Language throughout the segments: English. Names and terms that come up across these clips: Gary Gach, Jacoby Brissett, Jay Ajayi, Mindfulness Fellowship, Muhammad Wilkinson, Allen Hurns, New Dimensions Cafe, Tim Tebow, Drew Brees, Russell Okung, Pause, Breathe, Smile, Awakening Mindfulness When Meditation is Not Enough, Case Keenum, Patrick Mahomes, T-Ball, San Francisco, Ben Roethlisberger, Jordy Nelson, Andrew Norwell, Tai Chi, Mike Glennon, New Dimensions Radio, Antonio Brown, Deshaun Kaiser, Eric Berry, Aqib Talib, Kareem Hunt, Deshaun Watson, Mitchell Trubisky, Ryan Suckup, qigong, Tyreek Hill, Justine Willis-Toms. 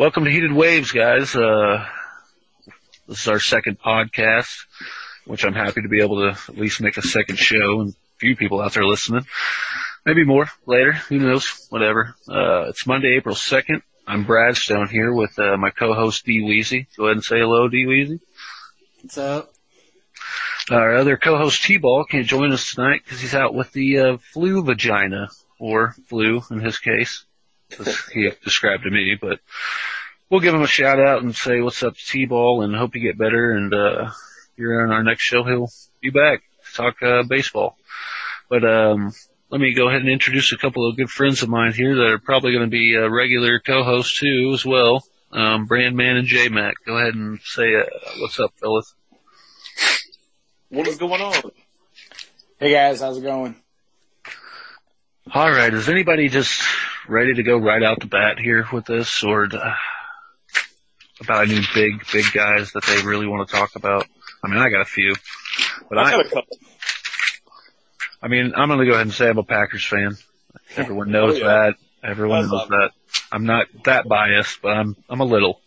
Welcome to Heated Waves, guys. This is our second podcast, which I'm happy to be able to at least make a second show, and a few people out there listening. Maybe more later. Who knows? Whatever. It's Monday, April 2nd. I'm Brad Stone here with my co-host, D. Weezy. Go ahead and say hello, D. Weezy. What's up? Our other co-host, T-Ball, can't join us tonight because he's out with the flu vagina, or flu in his case, as he described to me. But we'll give him a shout-out and say what's up to T-Ball and hope you get better. And here on our next show, he'll be back to talk baseball. But let me go ahead and introduce a couple of good friends of mine here that are probably going to be regular co-hosts, too, as well, Brandman and J-Mac. Go ahead and say what's up, fellas. What is going on? Hey, guys. How's it going? All right. Is anybody just ready to go right out the bat here with this, or about any big guys that they really want to talk about? I mean, I got a few. But I got a couple. I mean, I'm going to go ahead and say I'm a Packers fan. Everyone knows that. Everyone knows that. I'm not that biased, but I'm a little.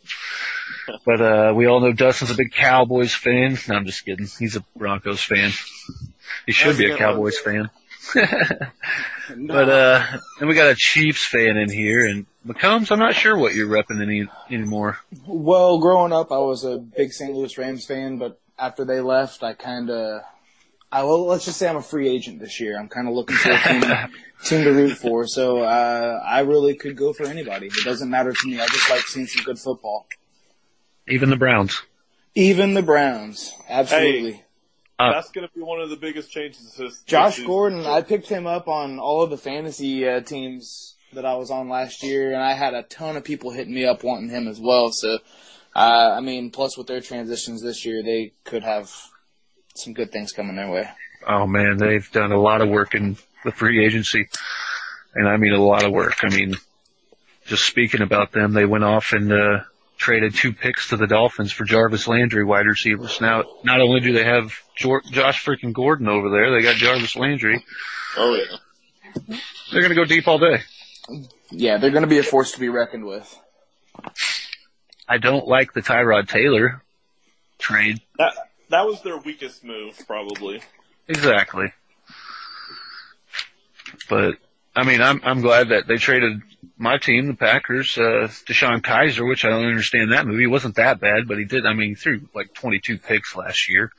But we all know Dustin's a big Cowboys fan. No, I'm just kidding. He's a Broncos fan. He should be a Cowboys fan. But and we got a Chiefs fan in here. And McCombs, I'm not sure what you're repping anymore. Well, growing up, I was a big St. Louis Rams fan, but after they left, I kind of let's just say I'm a free agent this year. I'm kind of looking for a team to root for. So I really could go for anybody. It doesn't matter to me. I just like seeing some good football. Even the Browns. Even the Browns. Absolutely. Hey, that's going to be one of the biggest changes. Josh Gordon, I picked him up on all of the fantasy teams that I was on last year, and I had a ton of people hitting me up wanting him as well. So, I mean, plus with their transitions this year, they could have some good things coming their way. Oh, man, they've done a lot of work in the free agency, and I mean a lot of work. I mean, just speaking about them, they went off and traded two picks to the Dolphins for Jarvis Landry, wide receivers. Now, not only do they have Josh freaking Gordon over there, they got Jarvis Landry. Oh, yeah. They're going to go deep all day. Yeah, they're going to be a force to be reckoned with. I don't like the Tyrod Taylor trade. That was their weakest move, probably. Exactly. But, I mean, I'm glad that they traded my team, the Packers, Deshaun Kaiser, which I don't understand that move. He wasn't that bad, but he did. I mean, he threw like 22 picks last year.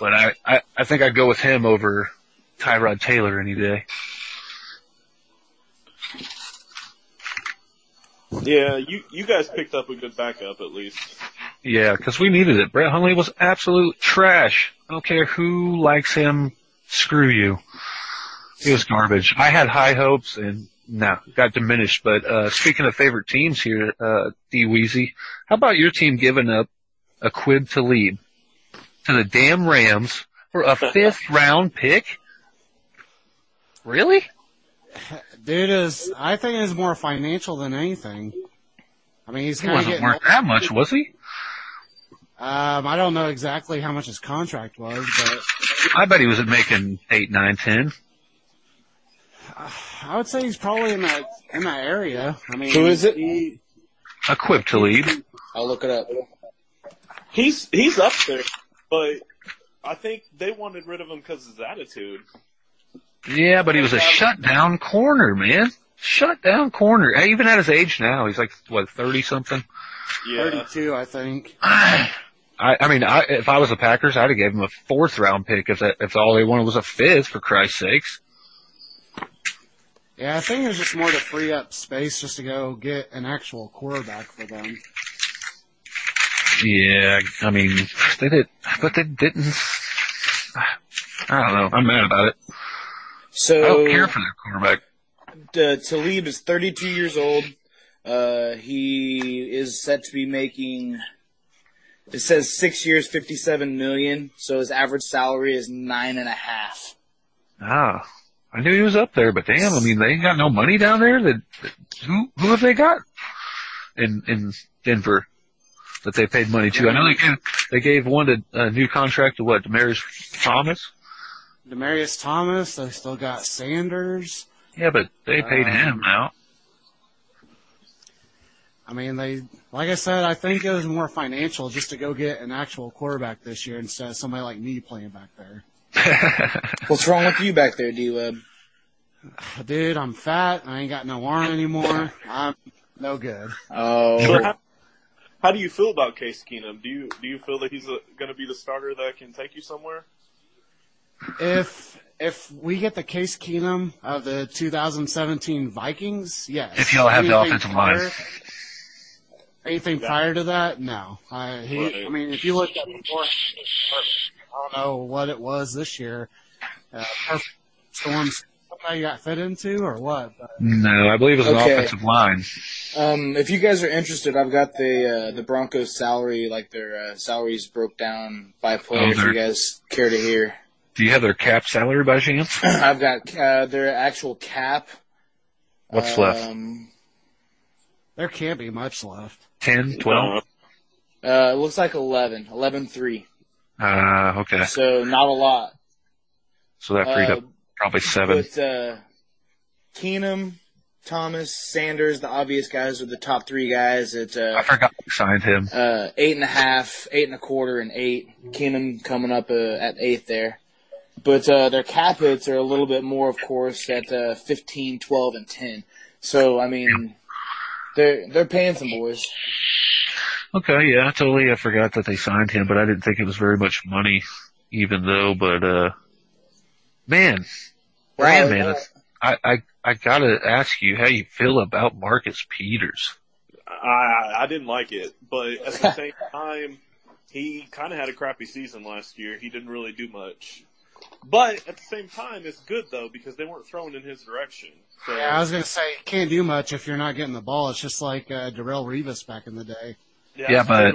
But I think I'd go with him over Tyrod Taylor any day. Yeah, you guys picked up a good backup at least. Yeah, because we needed it. Brett Hundley was absolute trash. I don't care who likes him. Screw you. He was garbage. I had high hopes and got diminished. But speaking of favorite teams here, D. Weezy, how about your team giving up Aqib Talib to the damn Rams for a fifth-round pick? Really? Dude, I think it's more financial than anything. I mean, he wasn't worth that much, was he? I don't know exactly how much his contract was, but I bet he was making 8, 9, 10. I would say he's probably in that area. I mean, who is it? Aqib Talib. I'll look it up. He's up there, but I think they wanted rid of him because of his attitude. Yeah, but he was a shutdown corner, man. Shutdown corner. Even at his age now, he's like what, 30 something? Yeah. 32, I think. I mean, if I was the Packers, I'd have gave him a 4th round pick if all they wanted was a 5th, for Christ's sakes. Yeah, I think it was just more to free up space just to go get an actual quarterback for them. Yeah, I mean, they didn't. I don't know. I'm mad about it. So I don't care for their quarterback. Talib is 32 years old. He is set to be making, it says 6 years, $57 million. So his average salary is 9.5. Ah. I knew he was up there, but damn, I mean, they ain't got no money down there. Who have they got in Denver that they paid money to? I know they gave one a new contract to what, Demaryius Thomas. They still got Sanders. Yeah, but they paid him out. I mean, they, like I said, I think it was more financial just to go get an actual quarterback this year instead of somebody like me playing back there. What's wrong with you back there, D-Web? Dude, I'm fat. I ain't got no arm anymore. I'm no good. Oh. How do you feel about Case Keenum? Do you feel that he's going to be the starter that can take you somewhere? If we get the Case Keenum of the 2017 Vikings, yes. If y'all have anything the offensive line. Anything prior to that, no. I mean, if you looked at before, I don't know what it was this year. Perfect storm. How you got fit into or what? But. No, I believe it was an offensive line. If you guys are interested, I've got the Broncos salary, like their salaries broke down by player, if you guys care to hear. Do you have their cap salary by chance? I've got their actual cap. What's left? There can't be much left. 10, 12? It looks like 11. 11-3. Okay. So not a lot. So that freed up. Probably 7. With Keenum, Thomas, Sanders, the obvious guys are the top 3 guys. I forgot we signed him. 8.5, 8.25, and 8. Keenum coming up at 8 there. But their cap hits are a little bit more, of course, at 15, 12, and 10. So, I mean, they're paying some boys. Okay, yeah, totally. I forgot that they signed him, but I didn't think it was very much money, even though, but man. Brandman, I gotta ask you how you feel about Marcus Peters. I didn't like it, but at the same time, he kind of had a crappy season last year. He didn't really do much. But at the same time, it's good, though, because they weren't thrown in his direction. So. Yeah, I was going to say, you can't do much if you're not getting the ball. It's just like Darrelle Revis back in the day. Yeah,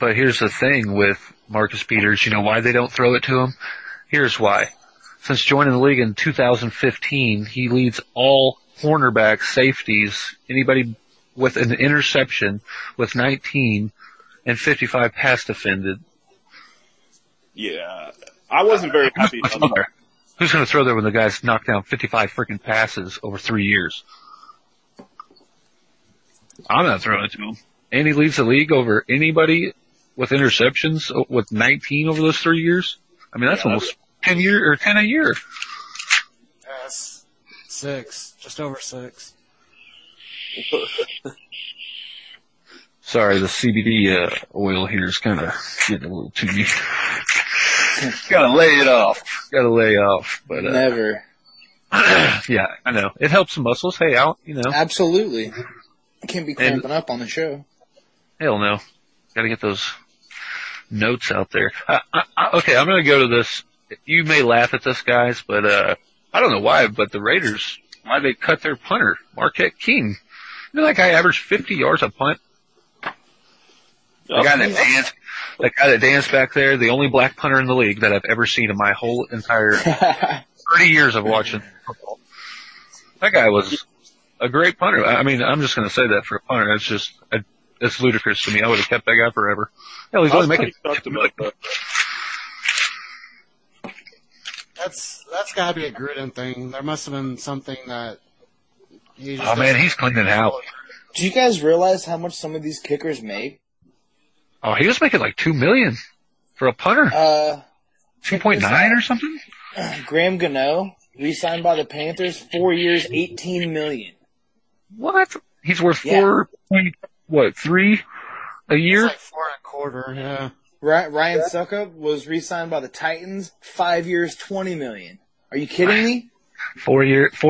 but here's the thing with Marcus Peters. You know why they don't throw it to him? Here's why. Since joining the league in 2015, he leads all cornerbacks, safeties, anybody with an interception with 19 and 55 pass defended. Yeah, I wasn't very happy about that. Who's going to throw there when the guy's knocked down 55 freaking passes over 3 years? I'm not throwing it to him. And he leads the league over anybody with interceptions with 19 over those 3 years? I mean, that's almost 10 year or 10 a year. Yes, 6, just over 6. Sorry, the CBD oil here is kind of getting a little too deep. Gotta lay it off. But never. Yeah, I know it helps the muscles. Hey, out, you know. Absolutely, I can't be cramping up on the show. Hell no, gotta get those notes out there. Okay, I'm gonna go to this. You may laugh at this, guys, but I don't know why, but the Raiders, why they cut their punter, Marquette King. You know that guy averaged 50 yards a punt? The guy that danced back there, the only black punter in the league that I've ever seen in my whole entire 30 years of watching football. That guy was a great punter. I mean, I'm just going to say that for a punter. That's just it's ludicrous to me. I would have kept that guy forever. Hell, he's only making – That's gotta be a Gruden thing. There must have been something that he just he's cleaning out. Do you guys realize how much some of these kickers make? Oh, he was making like $2 million for a punter. 2.9 or something? Graham Gano, re-signed by the Panthers, 4 years, $18 million. What? He's worth three a year? It's like 4.25, yeah. Ryan Suckup was re-signed by the Titans, 5 years, $20 million. Are you kidding me? 4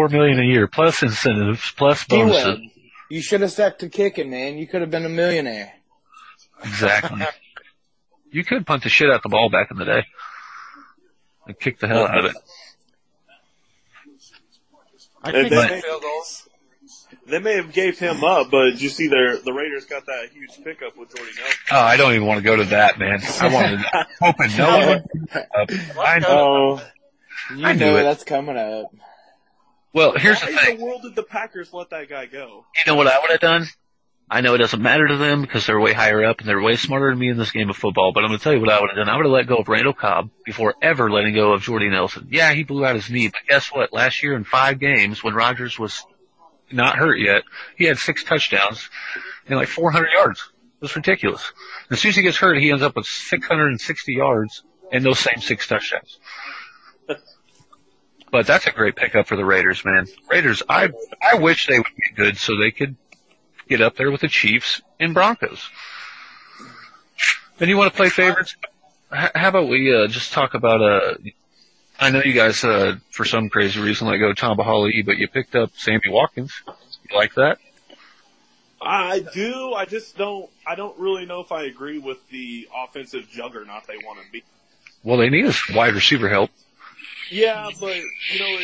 million a year, plus incentives, plus bonuses. D-Web, you should have stuck to kicking, man. You could have been a millionaire. Exactly. You could punt the shit out the ball back in the day and kick the hell out of it. I think they field goals. They may have gave him up, but did you see the Raiders got that huge pickup with Jordy Nelson? Oh, I don't even want to go to that, man. I'm hoping no one would. I know. You know that's coming up. Well, here's the thing. Why in the world did the Packers let that guy go? You know what I would have done? I know it doesn't matter to them because they're way higher up and they're way smarter than me in this game of football, but I'm going to tell you what I would have done. I would have let go of Randall Cobb before ever letting go of Jordy Nelson. Yeah, he blew out his knee, but guess what? Last year in 5 games when Rodgers was not hurt yet. He had 6 touchdowns and like 400 yards. It was ridiculous. As soon as he gets hurt, he ends up with 660 yards and those same 6 touchdowns. But that's a great pickup for the Raiders, man. Raiders, I wish they would be good so they could get up there with the Chiefs and Broncos. And you want to play favorites? How about we just talk about I know you guys for some crazy reason let go of Tom Bahali, but you picked up Sammy Watkins. You like that? I do. I just don't. I don't really know if I agree with the offensive juggernaut they want to be. Well, they need us wide receiver help. Yeah, but you know it.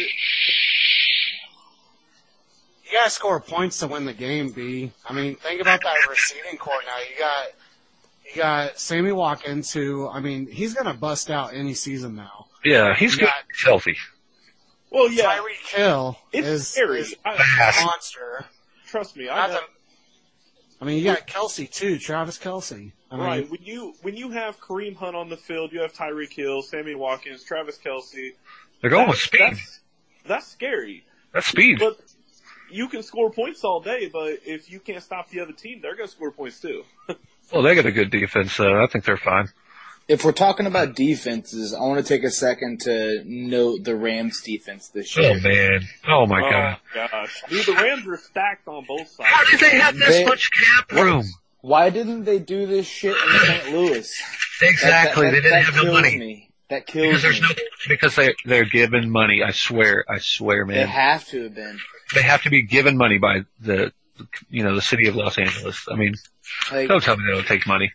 You gotta score points to win the game, B. I mean, think about that receiving core now. You got Sammy Watkins, who, I mean, he's going to bust out any season now. Yeah, he's good. He's healthy. Well, yeah. Tyreek Hill is a monster. Trust me. I mean, you got Kelce, too, Travis Kelce. I mean, when you have Kareem Hunt on the field, you have Tyreek Hill, Sammy Watkins, Travis Kelce. They're going with speed. That's scary. That's speed. But you can score points all day, but if you can't stop the other team, they're going to score points, too. Well, they got a good defense, so I think they're fine. If we're talking about defenses, I want to take a second to note the Rams' defense this year. Oh, man. Oh, my God. Gosh. Dude, the Rams were stacked on both sides. How did they have this much cap room? Why didn't they do this shit in St. Louis? Exactly. They didn't have the money. That kills me. Because they're given money, I swear, man. They have to have been. They have to be given money by the city of Los Angeles. I mean, don't tell me they don't take money.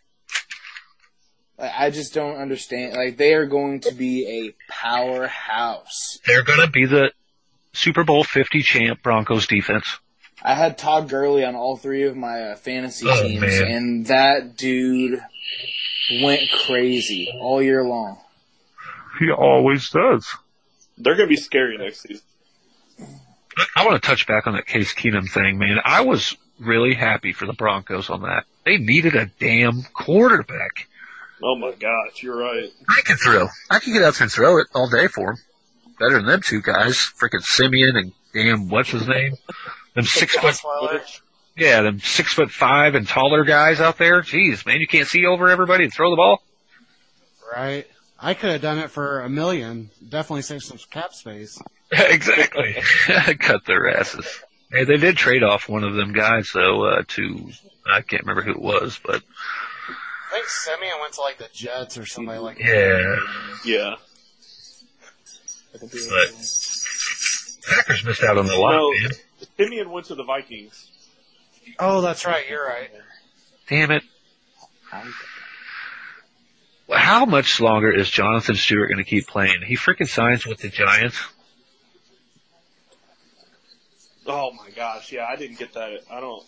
I just don't understand. Like, they are going to be a powerhouse. They're going to be the Super Bowl 50 champ Broncos defense. I had Todd Gurley on all 3 of my fantasy teams, man. And that dude went crazy all year long. He always does. They're going to be scary next season. I want to touch back on that Case Keenum thing, man. I was really happy for the Broncos on that. They needed a damn quarterback. Oh, my gosh, you're right. I can throw. I can get out and throw it all day for him. Better than them 2 guys, freaking Simeon and damn what's his name? Them 6 foot. Yeah, them 6'5" and taller guys out there. Jeez, man, you can't see over everybody and throw the ball. Right. I could have done it for $1 million. Definitely save some cap space. Exactly. Cut their asses. Hey, they did trade off one of them guys, though, to I can't remember who it was, but I think Simeon went to like the Jets or somebody like that. Yeah. But Packers missed out on the lot, man. Simeon went to the Vikings. Oh, that's right. You're right. Damn it. How much longer is Jonathan Stewart going to keep playing? He freaking signs with the Giants. Oh, my gosh, yeah, I didn't get that. I don't.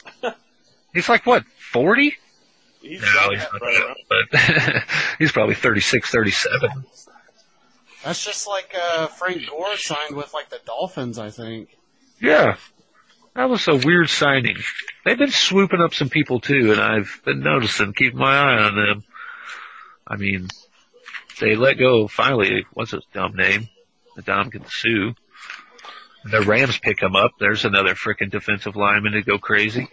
He's like, what, 40? He's not, but he's probably 36, 37. That's just like Frank Gore signed with, like, the Dolphins, I think. Yeah, that was a weird signing. They've been swooping up some people, too, and I've been noticing, keeping my eye on them. I mean, they let go, finally, what's his dumb name? The Dom can sue. The Rams pick him up. There's another freaking defensive lineman to go crazy.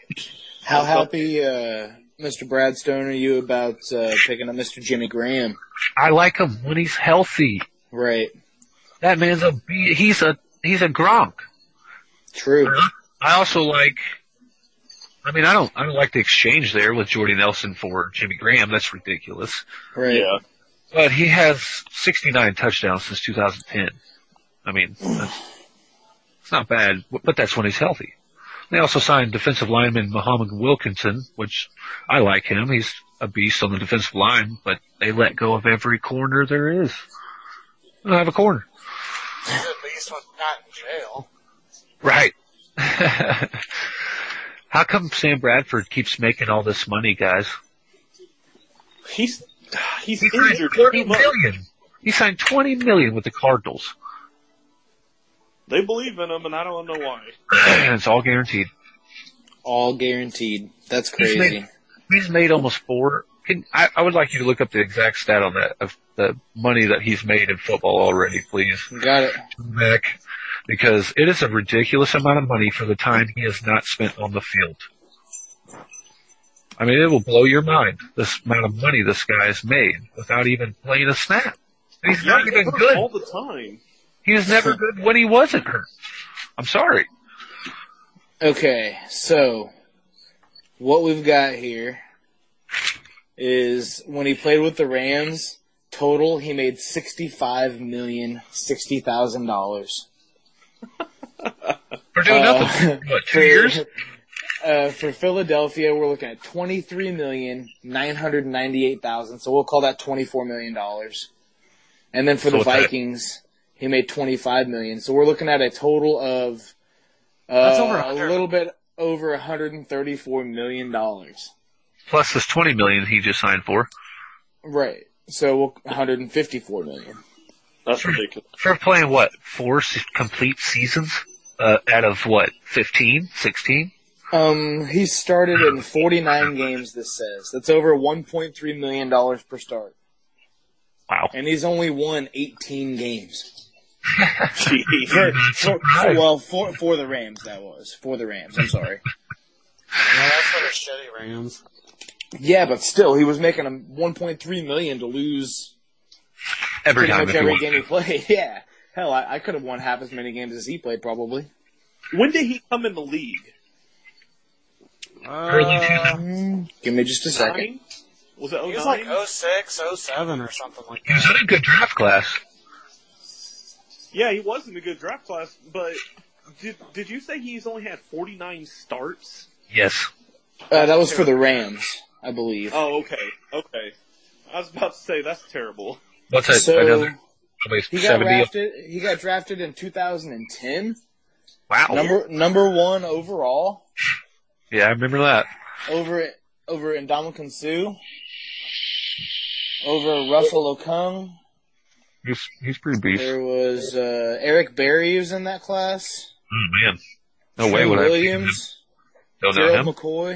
How happy, Mr. Bradstone, are you about picking up Mr. Jimmy Graham? I like him when he's healthy. Right. That man's he's a Gronk. True. I also like. I mean, I don't like the exchange there with Jordy Nelson for Jimmy Graham. That's ridiculous. Right. Yeah. But he has 69 touchdowns since 2010. I mean. It's not bad, but that's when he's healthy. They also signed defensive lineman Muhammad Wilkinson, which I like him. He's a beast on the defensive line, but they let go of every corner there is. They don't have a corner. At least one's not in jail. Right. How come Sam Bradford keeps making all this money, guys? He's injured. $20 million. He signed $20 million with the Cardinals. They believe in him, and I don't know why. It's all guaranteed. All guaranteed. That's crazy. He's made almost 4. I would like you to look up the exact stat on that, of the money that he's made in football already, please. Got it. J-Mac. because it is a ridiculous amount of money for the time he has not spent on the field. I mean, it will blow your mind, this amount of money this guy has made without even playing a snap. And he's not even good. All the time. He was never good when he wasn't hurt. I'm sorry. Okay, so what we've got here is when he played with the Rams, total he made $65,060,000. For doing nothing. What, 2 years? For Philadelphia, we're looking at $23,998,000. So we'll call that $24 million. And then for the Vikings, he made $25 million. So we're looking at a total of a little bit over $134 million. Plus this $20 million he just signed for. Right. So $154 million. That's ridiculous. For playing what, 4 complete seasons out of what, 15, 16? He started in 49 games, this says. That's over $1.3 million per start. Wow. And he's only won 18 games. for the Rams, that was. For the Rams, I'm sorry. No, that's for the shitty Rams. Yeah, but still, he was making $1.3 million to lose every game he played. Yeah. Hell, I could have won half as many games as he played, probably. When did he come in the league? Give me just a second. Was it 09? It was like 06, 07 or something like that. He was in a good draft class. Yeah, he was in a good draft class, but did you say he's only had 49 starts? Yes. That was for the Rams, I believe. Oh, okay. Okay. I was about to say, that's terrible. What's that? So, another, he got drafted in 2010. Wow. Number one overall. Yeah, I remember that. Over Ndamukong Suh, over Russell Okung. He's pretty beast. There was Eric Berry was in that class. Oh, man. No way would I have seen him. Don't know him. Gerald McCoy.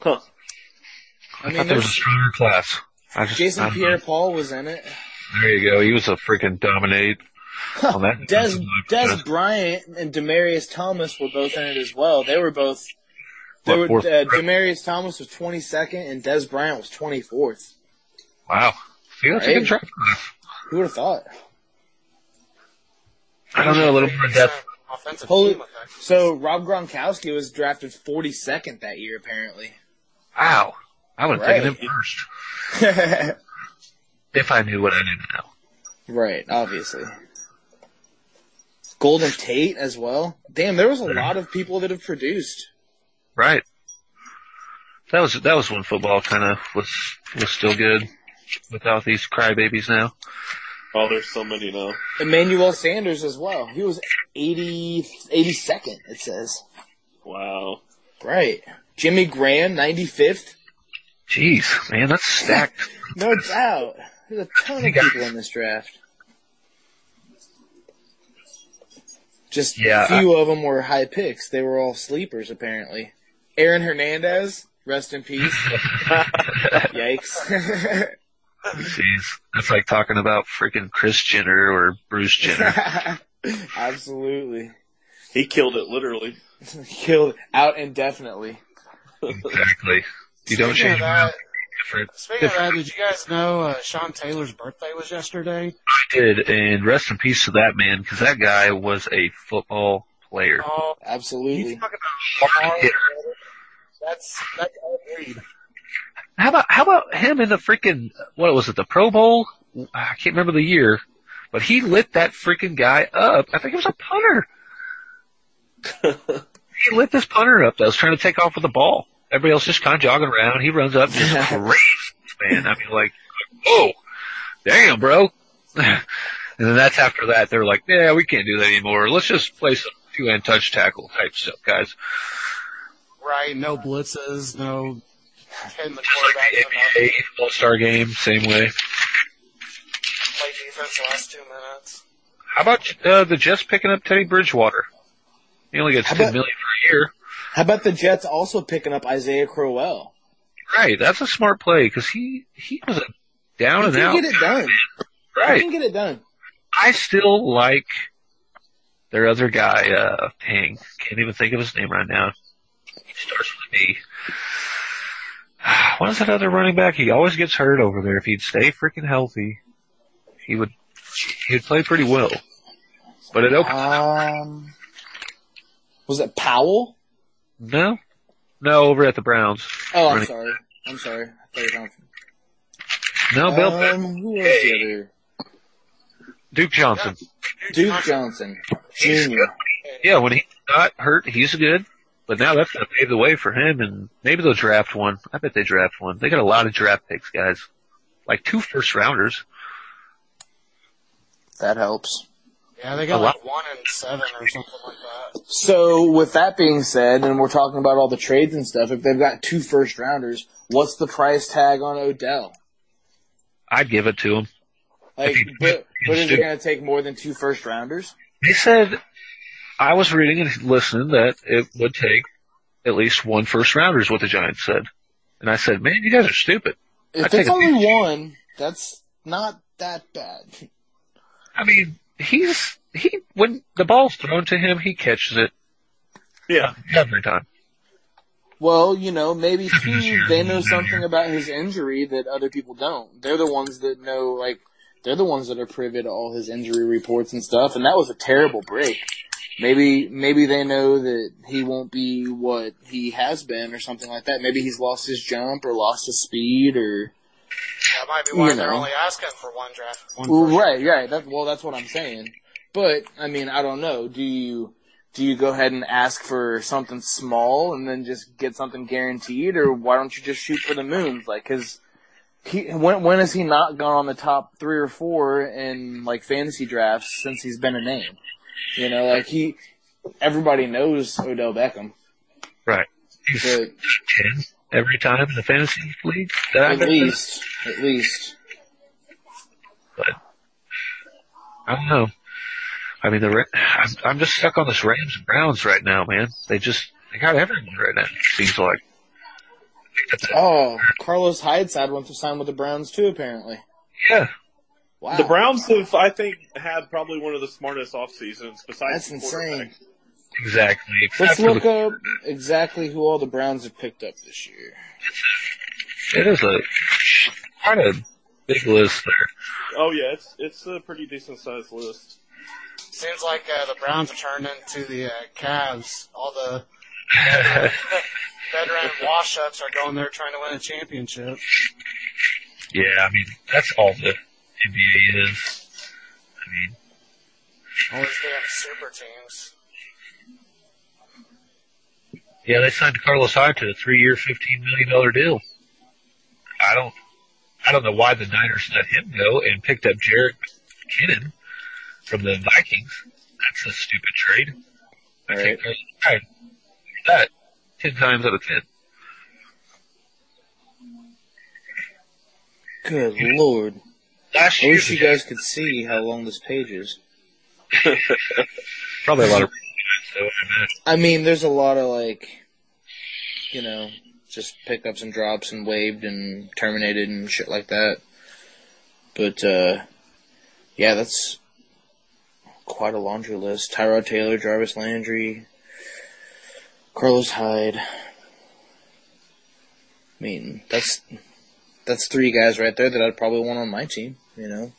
Huh. I mean, there was a stronger class. Jason Pierre-Paul was in it. There you go. He was a freaking dominate. Huh. Well, Des Bryant and Demaryius Thomas were both in it as well. They were both. Demaryius Thomas was 22nd and Des Bryant was 24th. Wow. See, that's a good draft. Who would have thought? I don't know, a little more depth. So Rob Gronkowski was drafted 42nd that year, apparently. Wow. I would have taken him first. If I knew what I knew now. Right, obviously. Golden Tate as well. Damn, there was a lot of people that have produced. Right. That was when football kind of was still good without these crybabies now. Oh, there's so many now. Emmanuel Sanders as well. He was 82nd, it says. Wow. Right. Jimmy Graham, 95th. Jeez, man, that's stacked. No doubt. There's a ton of people in this draft. Just a few of them were high picks. They were all sleepers, apparently. Aaron Hernandez, rest in peace. Yikes. Jeez. That's like talking about freaking Kris Jenner or Bruce Jenner. Absolutely. He killed it, literally. Killed out indefinitely. Exactly. You don't change that. Speaking of that, did you guys know Sean Taylor's birthday was yesterday? I did, and rest in peace to that man, because that guy was a football player. Oh, absolutely. You talk about hard hitter. That's all agreed. How about him in the freaking, what was it, the Pro Bowl? I can't remember the year, but he lit that freaking guy up. I think it was a punter. He lit this punter up that was trying to take off with the ball. Everybody else just kind of jogging around. He runs up, just crazy, man. I mean, like, whoa, damn, bro. And then that's after that. They're like, yeah, we can't do that anymore. Let's just play some two-hand touch tackle type stuff, guys. Right, no blitzes, no hitting the quarterback. Just like the NBA All-Star game, same way. Play defense the last 2 minutes. How about the Jets picking up Teddy Bridgewater? He only gets $10 million for a year. How about the Jets also picking up Isaiah Crowell? Right, that's a smart play because he was a down and out. He can get it done. Right. He can get it done. I still like their other guy, dang, can't even think of his name right now. He starts with an E. What is that other running back? He always gets hurt over there. If he'd stay freaking healthy, he'd play pretty well. But it opens up. Was it Powell? No, over at the Browns. Oh, I'm sorry. I thought you were talking. No, Bill. Who was the other? Duke Johnson. Junior. Yeah, when he got hurt, he's good. But now that's going to pave the way for him, and maybe they'll draft one. I bet they draft one. They got a lot of draft picks, guys. Like 2 first-rounders. That helps. Yeah, they got like 1 and 7 or something like that. So, with that being said, and we're talking about all the trades and stuff, if they've got 2 first-rounders, what's the price tag on Odell? I'd give it to him. Like, but is it going to take more than 2 first-rounders? They said... I was reading and listening that it would take at least 1 first rounder is what the Giants said. And I said, man, you guys are stupid. If it's only 1, that's not that bad. I mean, when the ball's thrown to him, he catches it. Yeah. Every time. Well, you know, maybe they know something about his injury that other people don't. They're the ones that know, like, they're the ones that are privy to all his injury reports and stuff, and that was a terrible break. Maybe they know that he won't be what he has been or something like that. Maybe he's lost his jump or lost his speed or... That might be why they're only asking for 1 draft. Right. That's what I'm saying. But, I mean, I don't know. Do you go ahead and ask for something small and then just get something guaranteed, or why don't you just shoot for the moons? Like, when has he not gone on the top 3 or 4 in, like, fantasy drafts since he's been a name? You know, like everybody knows Odell Beckham. Right. He's 10 every time in the fantasy league. At least. But, I don't know. I mean, I'm just stuck on this Rams and Browns right now, man. They got everyone right now, it seems like. Oh, Carlos Hyde went to sign with the Browns too, apparently. Yeah. Wow. The Browns have, I think, had probably one of the smartest off seasons besides. That's insane. Exactly. Let's look up exactly who all the Browns have picked up this year. It is quite a big list there. Oh yeah, it's a pretty decent sized list. Seems like the Browns are turned into the Cavs. All the veteran wash-ups are going there trying to win a championship. Yeah, I mean that's all the NBA is. I mean, always they have super teams. Yeah, they signed Carlos Hyde to a 3-year, $15 million deal. I don't know why the Niners let him go and picked up Jarrett McKinnon from the Vikings. That's a stupid trade. All right. I think that 10 times out of 10. Good Lord. I wish you guys could see how long this page is. Probably a lot of... I mean, there's a lot of, like, you know, just pickups and drops and waived and terminated and shit like that. But, yeah, that's quite a laundry list. Tyrod Taylor, Jarvis Landry, Carlos Hyde. I mean, that's 3 guys right there that I'd probably want on my team, you know.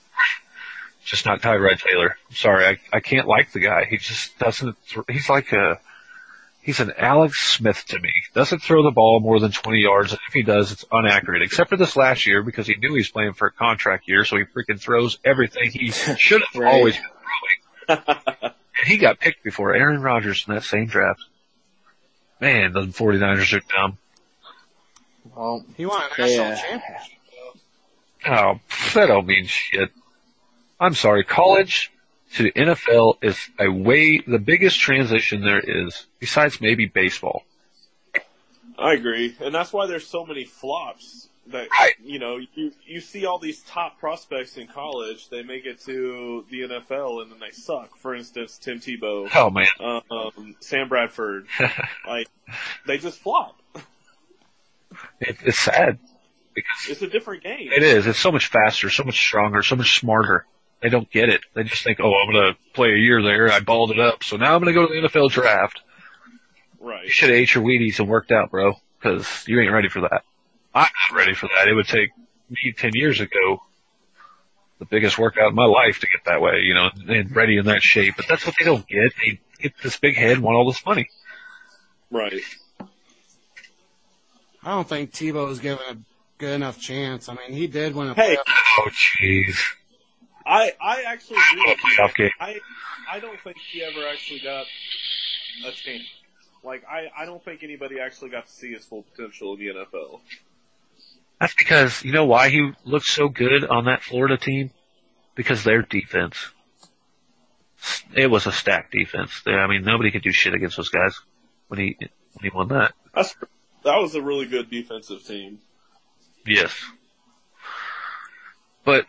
Just not Tyrod Taylor. I'm sorry, I can't like the guy. He just doesn't. He's an Alex Smith to me. Doesn't throw the ball more than 20 yards, and if he does, it's inaccurate. Except for this last year because he knew he was playing for a contract year, so he freaking throws everything he should have always been throwing. And he got picked before Aaron Rodgers in that same draft. Man, the 49ers are dumb. Well, he won a national championship, though. Oh, that don't mean shit. I'm sorry. College to the NFL is the biggest transition there is, besides maybe baseball. I agree. And that's why there's so many flops that, you know, you see all these top prospects in college. They make it to the NFL and then they suck. For instance, Tim Tebow. Oh, man. Sam Bradford. Like, they just flop. It's sad. Because it's a different game. It is. It's so much faster, so much stronger, so much smarter. They don't get it. They just think, oh, I'm going to play a year there. I balled it up. So now I'm going to go to the NFL draft. Right. You should have ate your Wheaties and worked out, bro, because you ain't ready for that. I'm not ready for that. It would take me 10 years ago the biggest workout in my life to get that way, you know, and ready in that shape. But that's what they don't get. They get this big head and want all this money. Right. I don't think Tebow was given a good enough chance. I mean, he did win a playoff. Oh, jeez. I actually agree with you. Okay. I don't think he ever actually got a chance. Like, I don't think anybody actually got to see his full potential in the NFL. That's because, you know why he looked so good on that Florida team? Because their defense. It was a stacked defense. I mean, nobody could do shit against those guys when he won that. That was a really good defensive team. Yes. But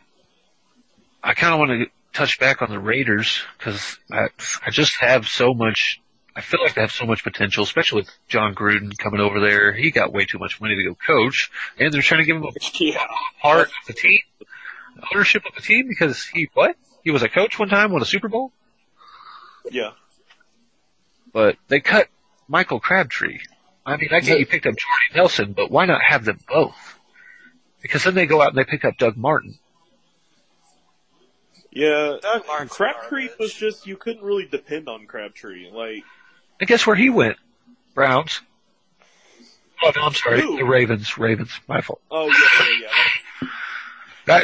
I kind of want to touch back on the Raiders because I just have so much – I feel like they have so much potential, especially with John Gruden coming over there. He got way too much money to go coach, and they're trying to give him a part of the team, ownership of the team because he was a coach one time, won a Super Bowl? Yeah. But they cut Michael Crabtree. I mean, I get you picked up Jordy Nelson, but why not have them both? Because then they go out and they pick up Doug Martin. Yeah, Crabtree was just, you couldn't really depend on Crabtree. Like, and guess where he went? Browns. Oh, no, I'm sorry. Who? The Ravens. My fault. Oh, yeah.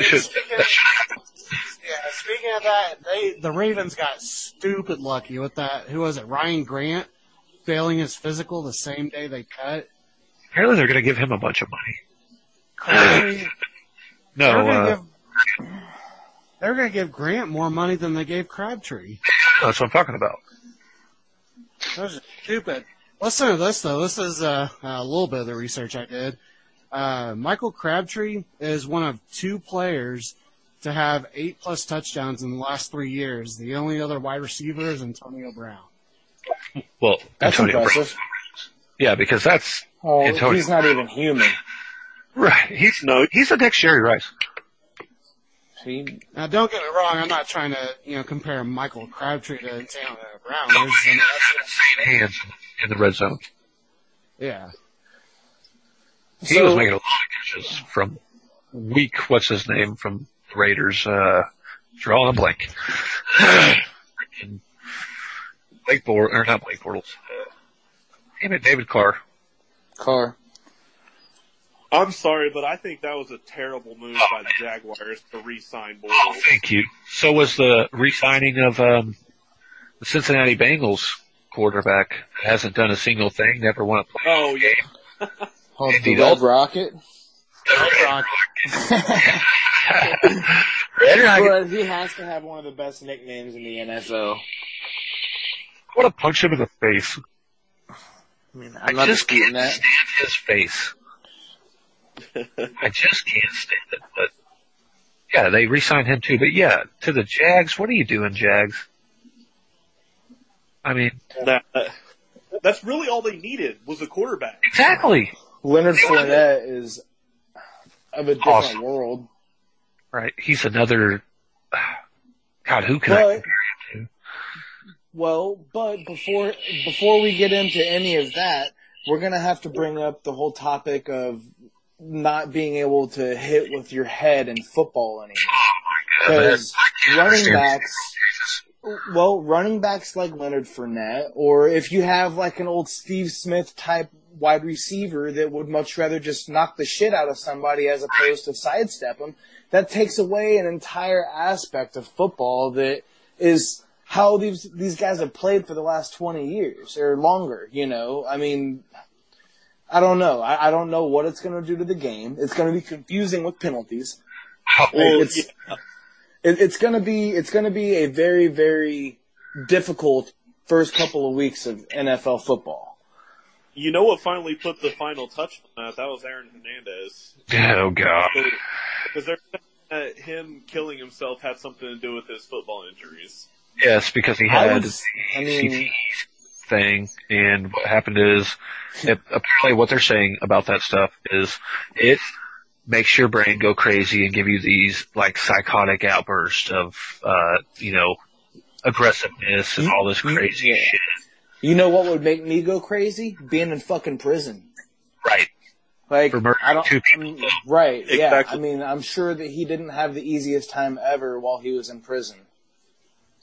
Speaking of that, the Ravens got stupid lucky with that. Who was it? Ryan Grant failing his physical the same day they cut. Apparently they're going to give him a bunch of money. They're going to give Grant more money than they gave Crabtree. That's what I'm talking about. Those are stupid. Listen to this, though. This is a little bit of the research I did. Michael Crabtree is one of two players to have 8+ touchdowns in the last 3 years. The only other wide receiver is Antonio Brown. Well, that's impressive. Yeah, because that's Antonio. He's not even human. Right. He's the next Jerry Rice. Now, don't get me wrong. I'm not trying to, compare Michael Crabtree to Antonio Brown. Hands in the red zone. Yeah. He was making a lot of catches from what's his name, from the Raiders, drawing a blank. Blake Bortles. David Carr. I'm sorry, but I think that was a terrible move by the Jaguars to re-sign Bortles. Oh, thank you. So was the re-signing of the Cincinnati Bengals quarterback. Hasn't done a single thing, never won a play. Oh, yeah. The Red Rocket? But he has to have one of the best nicknames in the NFL. I want to punch him in the face. I just can't stand his face. I just can't stand it, but yeah, they re-signed him too. But yeah, to the Jags, what are you doing, Jags? I mean, that's really all they needed was a quarterback. Exactly. Leonard Fournette is of a different world. Right. He's another. God, who can I compare him to? Well, but before we get into any of that, we're gonna have to bring up the whole topic of not being able to hit with your head in football anymore. Oh my God. Because running backs like Leonard Fournette, or if you have like an old Steve Smith type wide receiver that would much rather just knock the shit out of somebody as opposed to sidestep them, that takes away an entire aspect of football that is how these guys have played for the last 20 years or longer, I mean, I don't know. I don't know what it's going to do to the game. It's going to be confusing with penalties. It's going to be a very, very difficult first couple of weeks of NFL football. You know what finally put the final touch on that? That was Aaron Hernandez. Oh God! Because they're saying that him killing himself had something to do with his football injuries. Yes, because he had thing, and what happened is apparently what they're saying about that stuff is it makes your brain go crazy and give you these like psychotic outbursts of aggressiveness and all this crazy shit. You know what would make me go crazy? Being in fucking prison. Right. Like, right, exactly. Yeah. I mean, I'm sure that he didn't have the easiest time ever while he was in prison.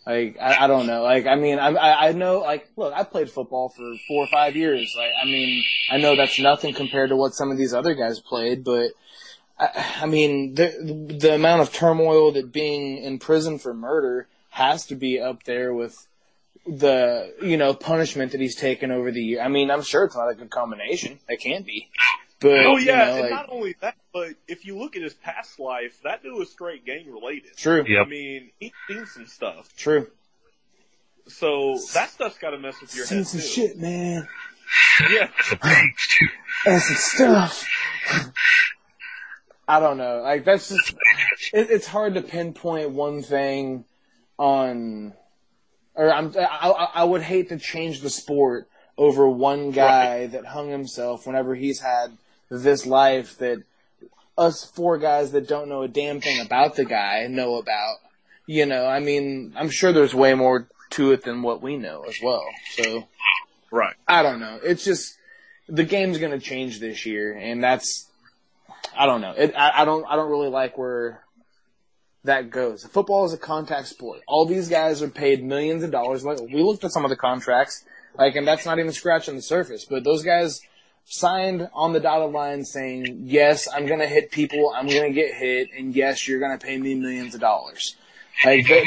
Like, I don't know. Like, I mean, I know, like, look, I played football for 4 or 5 years. Like, I mean, I know that's nothing compared to what some of these other guys played, but I mean, the amount of turmoil that being in prison for murder has to be up there with the, punishment that he's taken over the year. I mean, I'm sure it's not a good combination. It can be. But, and like, not only that, but if you look at his past life, that dude was straight gang-related. True. Yep. I mean, he's seen some stuff. True. So that stuff's got to mess with your head, too. Seen some shit, man. Yeah. And some stuff. I don't know. Like, that's just – it's hard to pinpoint one thing on – or I would hate to change the sport over one guy that hung himself whenever he's had this life that us four guys that don't know a damn thing about the guy know about. You know, I mean, I'm sure there's way more to it than what we know as well. So, right. I don't know. It's just the game's going to change this year, and that's I don't know. I don't really like where that goes. Football is a contact sport. All these guys are paid millions of dollars. Like, we looked at some of the contracts, like, and that's not even scratching the surface. But those guys signed on the dotted line saying, "Yes, I'm going to hit people. I'm going to get hit, and yes, you're going to pay me millions of dollars." Like, they're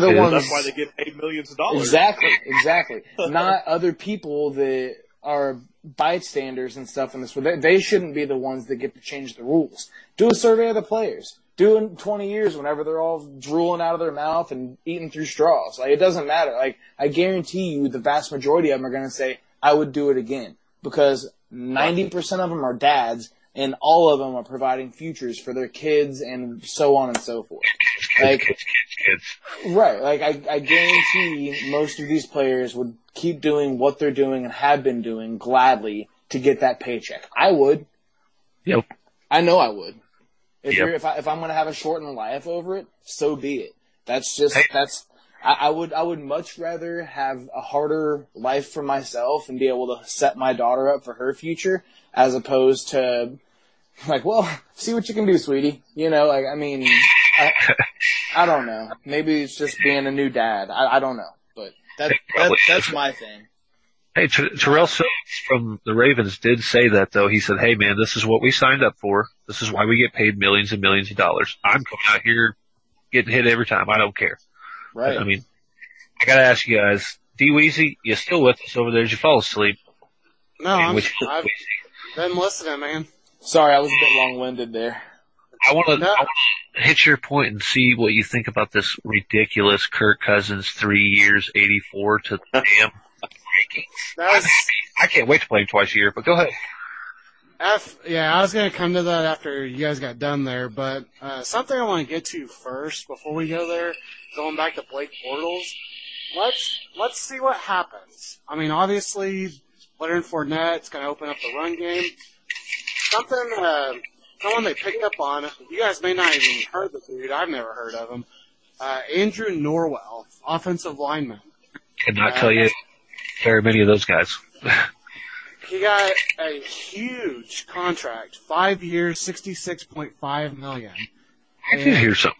the ones. That's why they get paid millions of dollars. Exactly. Not other people that are bystanders and stuff in this world. They shouldn't be the ones that get to change the rules. Do a survey of the players. Do it in 20 years whenever they're all drooling out of their mouth and eating through straws. Like, it doesn't matter. Like, I guarantee you the vast majority of them are going to say, I would do it again. Because 90% of them are dads, and all of them are providing futures for their kids and so on and so forth. Kids. Right. Like, I guarantee most of these players would keep doing what they're doing and have been doing gladly to get that paycheck. I would. Yep. I know I would. If I'm going to have a shortened life over it, so be it. That's just I would much rather have a harder life for myself and be able to set my daughter up for her future as opposed to like, well, see what you can do, sweetie. You know, like, I mean, I don't know. Maybe it's just being a new dad. I don't know, but that's my thing. Hey, Terrell Suggs from the Ravens did say that, though. He said, hey, man, this is what we signed up for. This is why we get paid millions and millions of dollars. I'm coming out here getting hit every time. I don't care. Right. I mean, I got to ask you guys, D. Weezy, you still with us over there? Did you fall asleep? No, I've been listening, man. Sorry, I was a bit long-winded there. I want to hit your point and see what you think about this ridiculous Kirk Cousins 3 years, 84 to the damn. I can't wait to play him twice a year, but go ahead. I was going to come to that after you guys got done there, but something I want to get to first before we go there, going back to Blake Bortles, let's see what happens. I mean, obviously, Leonard Fournette is going to open up the run game. Someone they picked up on, you guys may not even heard the dude, I've never heard of him, Andrew Norwell, offensive lineman. Cannot tell you very many of those guys. He got a huge contract, 5 years, $66.5 million. I did hear something.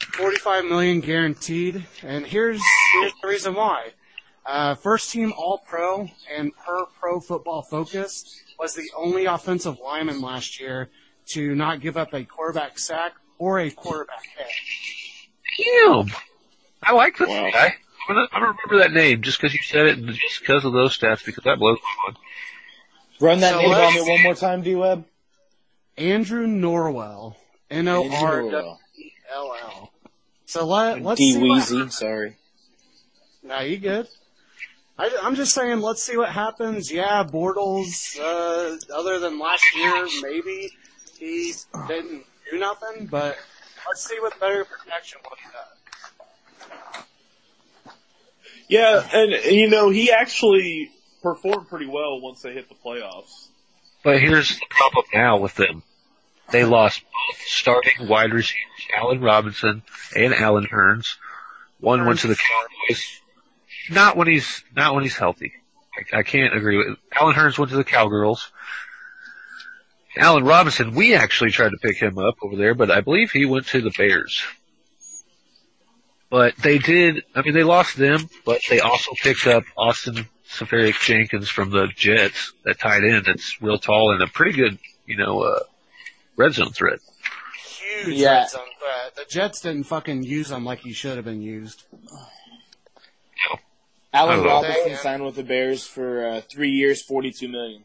$45 million guaranteed, and here's the reason why. First team All-Pro and per Pro Football Focus was the only offensive lineman last year to not give up a quarterback sack or a quarterback hit. Damn. I like this guy. I don't remember that name just because you said it and just because of those stats, because that blows my mind. Run that name on me one more time, D-Web. Andrew Norwell. Norwell. So let's see. D-Weezy, sorry. No, you good. I'm just saying let's see what happens. Yeah, Bortles, other than last year, maybe he didn't do nothing, but let's see what better protection was done. Yeah, and he actually performed pretty well once they hit the playoffs. But here's the problem now with them. They lost both starting wide receivers, Allen Robinson and Allen Hurns. One went to the Cowboys. Not when he's healthy. I can't agree with it. Allen Hurns went to the Cowgirls. Allen Robinson, we actually tried to pick him up over there, but I believe he went to the Bears. But they did, I mean, they lost them, but they also picked up Austin Seferic Jenkins from the Jets, that tight end that's real tall and a pretty good, red zone threat. Huge red zone threat. The Jets didn't fucking use him like he should have been used. No. Allen Robinson signed with the Bears for 3 years, $42 million.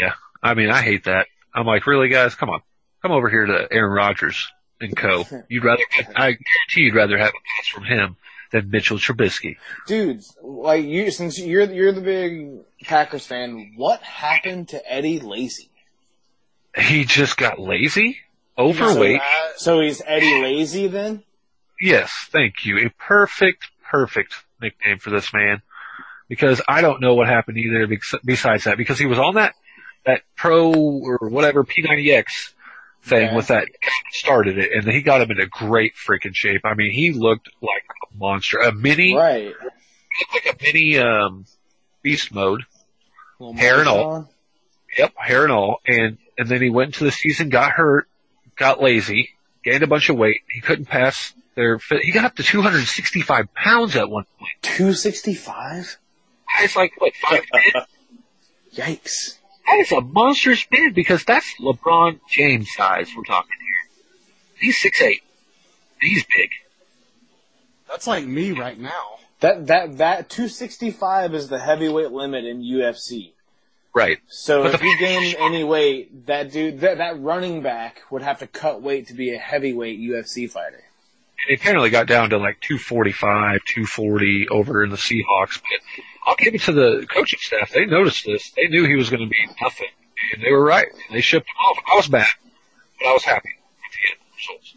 Yeah. I mean, I hate that. I'm like, really, guys? Come on. Come over here to Aaron Rodgers and co. I guarantee you'd rather have a pass from him than Mitchell Trubisky. Dude, like you, since you're the big Packers fan, what happened to Eddie Lacy? He just got lazy? Overweight? So he's Eddie Lacy then? Yes, thank you. A perfect nickname for this man. Because I don't know what happened either besides that. Because he was on that pro or whatever P90X thing with that started it, and he got him into great freaking shape. I mean, he looked like a monster, a mini beast mode, hair and all. On. Yep, hair and all, and then he went into the season, got hurt, got lazy, gained a bunch of weight. He couldn't pass their fit. He got up to 265 pounds at one point. 265? It's like what? 5 minutes? Yikes. That is a monstrous bid because that's LeBron James size we're talking here. He's 6'8". He's big. That's like me right now. That 265 is the heavyweight limit in UFC. Right. So if he gained any weight, that dude, that running back would have to cut weight to be a heavyweight UFC fighter. And it apparently got down to like 245, 240 over in the Seahawks, but I'll give it to the coaching staff. They noticed this. They knew he was going to be nothing, and they were right. They shipped him off. I was mad, but I was happy with the end results.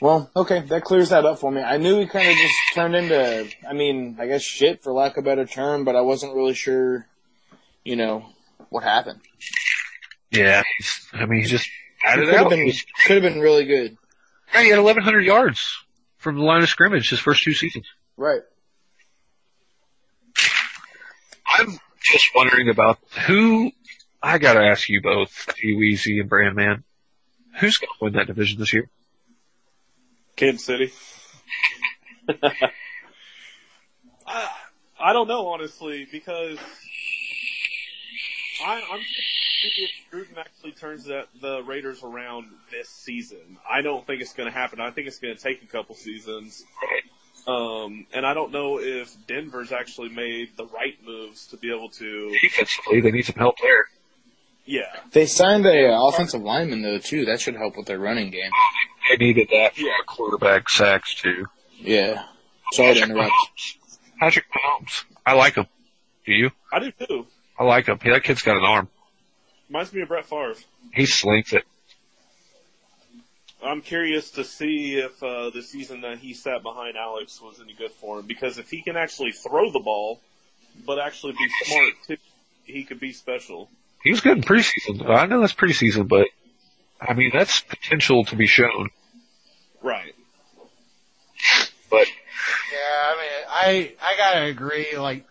Well, okay, that clears that up for me. I knew he kind of just turned into, I mean, I guess shit, for lack of a better term, but I wasn't really sure, what happened. Yeah, he just added it out. Could have been really good. Yeah, he had 1,100 yards from the line of scrimmage his first two seasons. Right. I'm just wondering about I gotta ask you both, D. Weezy and Brandman, who's gonna win that division this year? Kansas City. I don't know, honestly, because I'm thinking if Gruden actually turns the Raiders around this season. I don't think it's gonna happen. I think it's gonna take a couple seasons. And I don't know if Denver's actually made the right moves to be able to. Defensively, they need some help there. Yeah. They signed an offensive lineman, though, too. That should help with their running game. They needed that for quarterback sacks, too. Yeah. Sorry to interrupt. Patrick Mahomes. I like him. Do you? I do, too. I like him. That kid's got an arm. Reminds me of Brett Favre. He slings it. I'm curious to see if the season that he sat behind Alex was any good for him, because if he can actually throw the ball but actually be smart, too, he could be special. He was good in preseason. I know that's preseason, but, I mean, that's potential to be shown. Right. But yeah, I mean, I got to agree. Like,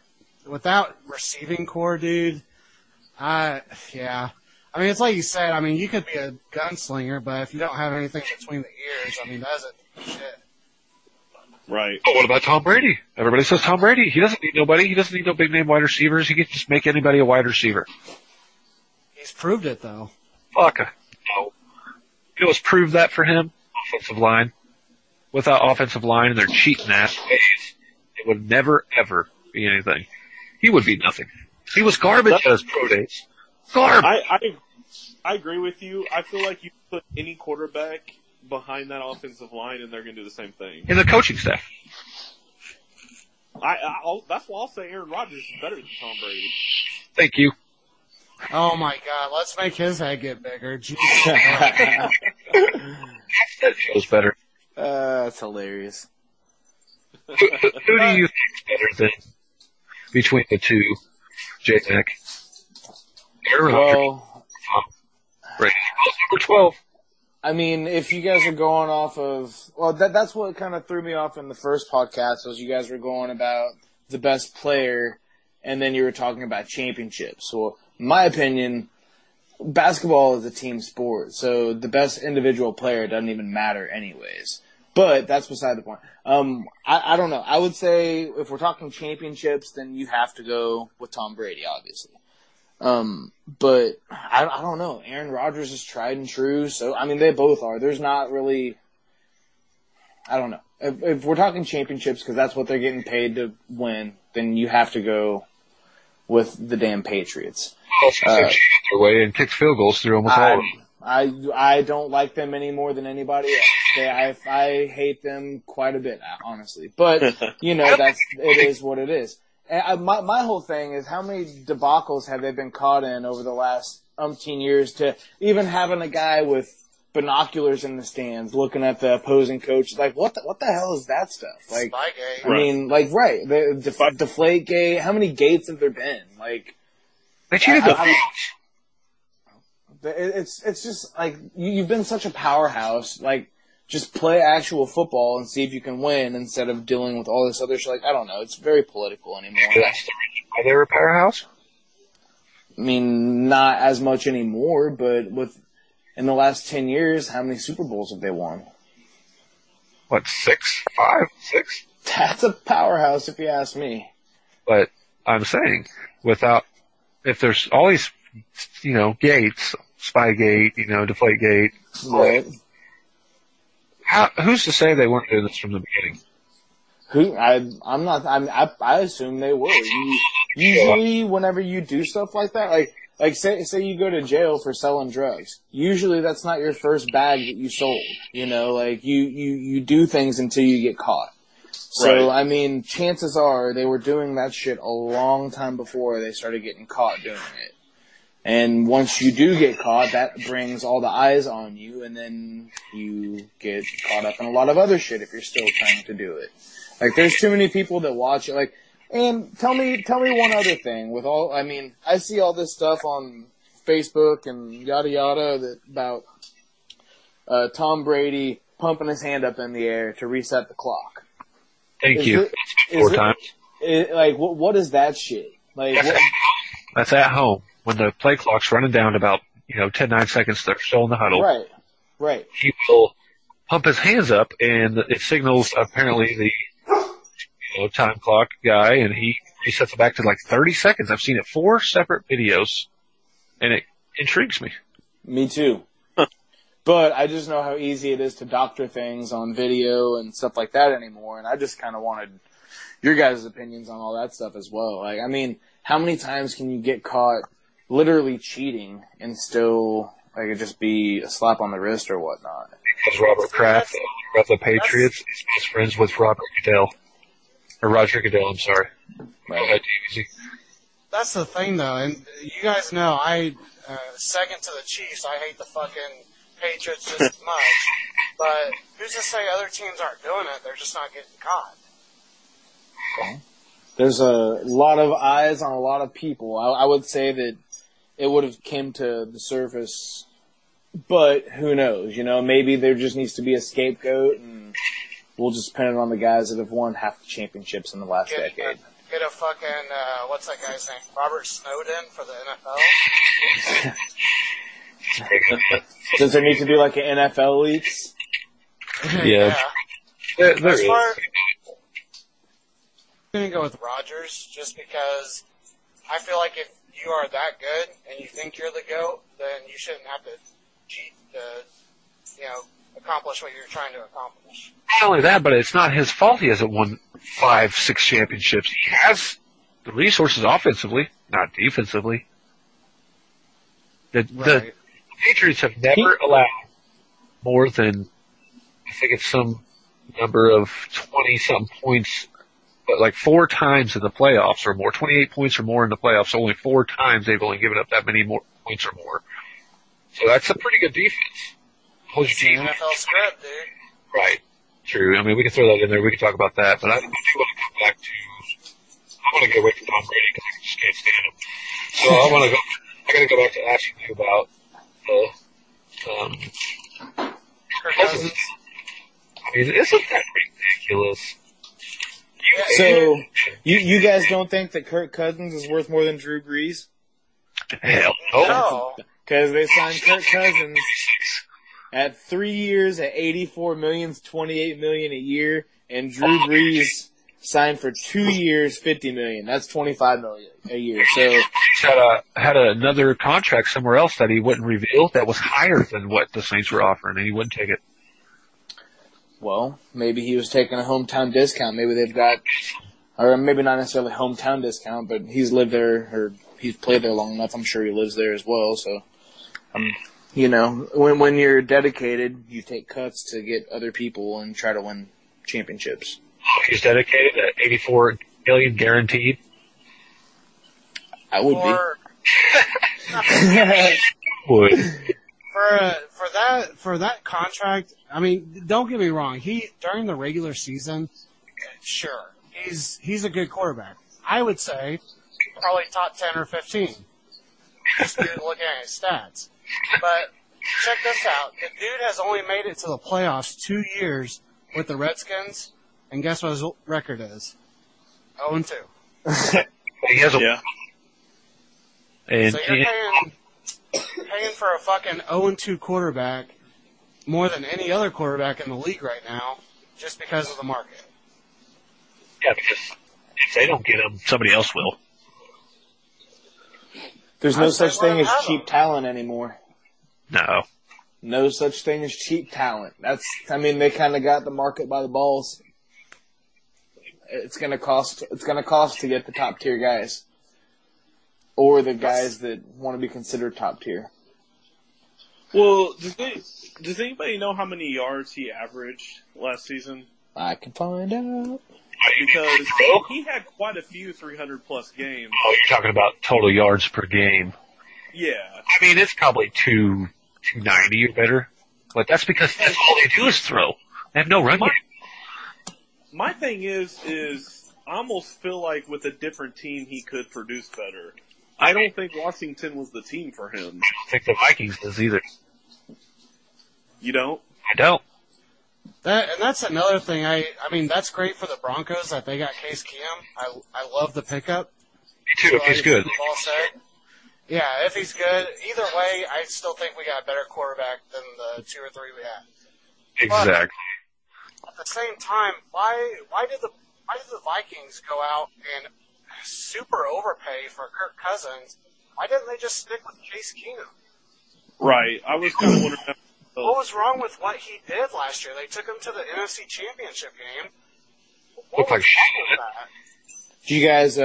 without receiving core, dude, I mean, it's like you said, I mean, you could be a gunslinger, but if you don't have anything between the ears, I mean, that isn't shit. Right. But what about Tom Brady? Everybody says Tom Brady. He doesn't need nobody. He doesn't need no big-name wide receivers. He can just make anybody a wide receiver. He's proved it, though. Fuck. No. It was proved that for him. Offensive line. Without offensive line and their cheating ass ways, it would never, ever be anything. He would be nothing. He was garbage at his pro days. I agree with you. I feel like you put any quarterback behind that offensive line, and they're going to do the same thing. And the coaching staff. That's why I'll say Aaron Rodgers is better than Tom Brady. Thank you. Oh, my God. Let's make his head get bigger. Jesus. That show's better. That's hilarious. Who do you think's better than between the two, J-Mac? Aaron Brandon number 12. I mean, if you guys are going off of, well, that's what kind of threw me off in the first podcast, was you guys were going about the best player, and then you were talking about championships. Well, in my opinion, basketball is a team sport, so the best individual player doesn't even matter anyways. But that's beside the point. I don't know. I would say if we're talking championships, then you have to go with Tom Brady, obviously. But I don't know. Aaron Rodgers is tried and true. So, I mean, they both are. There's not really, I don't know. If we're talking championships, because that's what they're getting paid to win, then you have to go with the damn Patriots. Their way and kick field goals through almost all of them. I don't like them any more than anybody else. I hate them quite a bit, honestly. But, you know, it is what it is. And my whole thing is, how many debacles have they been caught in over the last umpteen years to even having a guy with binoculars in the stands looking at the opposing coach? Like, what the hell is that stuff? Like, Spygate. I mean, like, right. The deflate gate. How many gates have there been? Like, they cheated the bench. It's just like, you've been such a powerhouse. Like, just play actual football and see if you can win instead of dealing with all this other shit. Like, I don't know. It's very political anymore. Are they a powerhouse? I mean, not as much anymore, but in the last 10 years, how many Super Bowls have they won? What, six? That's a powerhouse if you ask me. But I'm saying, if there's all these, you know, gates, Spygate, you know, Deflategate. Right. Who's to say they weren't doing this from the beginning? I assume they were. Usually, whenever you do stuff like that, like say you go to jail for selling drugs, usually that's not your first bag that you sold. You know, like you do things until you get caught. So, right. I mean, chances are they were doing that shit a long time before they started getting caught doing it. And once you do get caught, that brings all the eyes on you, and then you get caught up in a lot of other shit if you're still trying to do it. Like, there's too many people that watch it. Like, and tell me one other thing. I mean, I see all this stuff on Facebook and yada yada about Tom Brady pumping his hand up in the air to reset the clock. Thank you. Four times. Like, what is that shit? Like, that's at home. When the play clock's running down to about, 10, 9 seconds, they're still in the huddle. Right. He will pump his hands up, and it signals apparently the time clock guy, and he resets it back to like 30 seconds. I've seen it 4 separate videos, and it intrigues me. Me too. But I just know how easy it is to doctor things on video and stuff like that anymore, and I just kind of wanted your guys' opinions on all that stuff as well. Like, I mean, how many times can you get caught literally cheating and still, like, it'd just be a slap on the wrist or whatnot? Because Robert Kraft of the Patriots is best friends with Roger Goodell, I'm sorry. Right. That's the thing, though, and you guys know I second to the Chiefs, I hate the fucking Patriots just as much, but who's to say other teams aren't doing it? They're just not getting caught. Okay. There's a lot of eyes on a lot of people. I would say that it would have came to the surface, but who knows? Maybe there just needs to be a scapegoat, and we'll just pin it on the guys that have won half the championships in the last decade. Get a fucking, what's that guy's name? Robert Snowden for the NFL? Does there need to be like an NFL leaks? Yeah. There is. I'm going to go with Rodgers just because I feel like if you are that good and you think you're the GOAT, then you shouldn't have to cheat to, accomplish what you're trying to accomplish. Not only that, but it's not his fault he hasn't won 5, 6 championships. He has the resources offensively, not defensively. The Patriots have never allowed more than, I think it's some number of 20-something points, but like 4 times in the playoffs or more, 28 points or more in the playoffs, only 4 times they've only given up that many more points or more. So that's a pretty good defense. Holds your team. NFL script, dude. Right. True. I mean, we can throw that in there. We can talk about that. But I do want to come back to – I want to get away from Tom Brady because I just can't stand him. So I want to go I gotta go back to ask you about Kirk Cousins. I mean, isn't that ridiculous? So you guys don't think that Kirk Cousins is worth more than Drew Brees? Hell no. Because they signed Kirk Cousins at 3 years at $84 million, $28 million a year, and Drew Brees signed for 2 years, $50 million. That's $25 million a year. So had another contract somewhere else that he wouldn't reveal that was higher than what the Saints were offering, and he wouldn't take it. Well, maybe he was taking a hometown discount. Maybe they've got, or maybe not necessarily hometown discount, but he's lived there or he's played there long enough. I'm sure he lives there as well. So, you know, when you're dedicated, you take cuts to get other people and try to win championships. He's dedicated at $84 million guaranteed. I would be. Would. For that contract, I mean, don't get me wrong. He during the regular season, sure, he's a good quarterback. I would say probably top 10 or 15. Just looking at his stats. But check this out: the dude has only made it to the playoffs 2 years with the Redskins, and guess what his record is? 0-2. He has so you're paying for a fucking 0-2 quarterback more than any other quarterback in the league right now just because of the market. Yeah, because if they don't get him, somebody else will. There's no such thing as cheap talent anymore. No. No such thing as cheap talent. They kind of got the market by the balls. It's going to cost to get the top tier guys. Or the guys that want to be considered top tier. Well, does anybody know how many yards he averaged last season? I can find out. Because he had quite a few 300-plus games. Oh, you're talking about total yards per game. Yeah. I mean, it's probably 290 or better. But that's because that's all they do is throw. They have no run game. My thing is I almost feel like with a different team he could produce better. I don't think Washington was the team for him. I don't think the Vikings is either. You don't? I don't. And that's another thing. I mean, that's great for the Broncos that they got Case Keenum. I love the pickup. Me too, if he's good. Yeah, if he's good. Either way, I still think we got a better quarterback than the 2 or 3 we had. Exactly. But at the same time, why did the Vikings go out and super overpay for Kirk Cousins? Why didn't they just stick with Case Keenum? Right. I was kind of wondering what was wrong with what he did last year. They took him to the NFC Championship game. What was wrong with that? Do you guys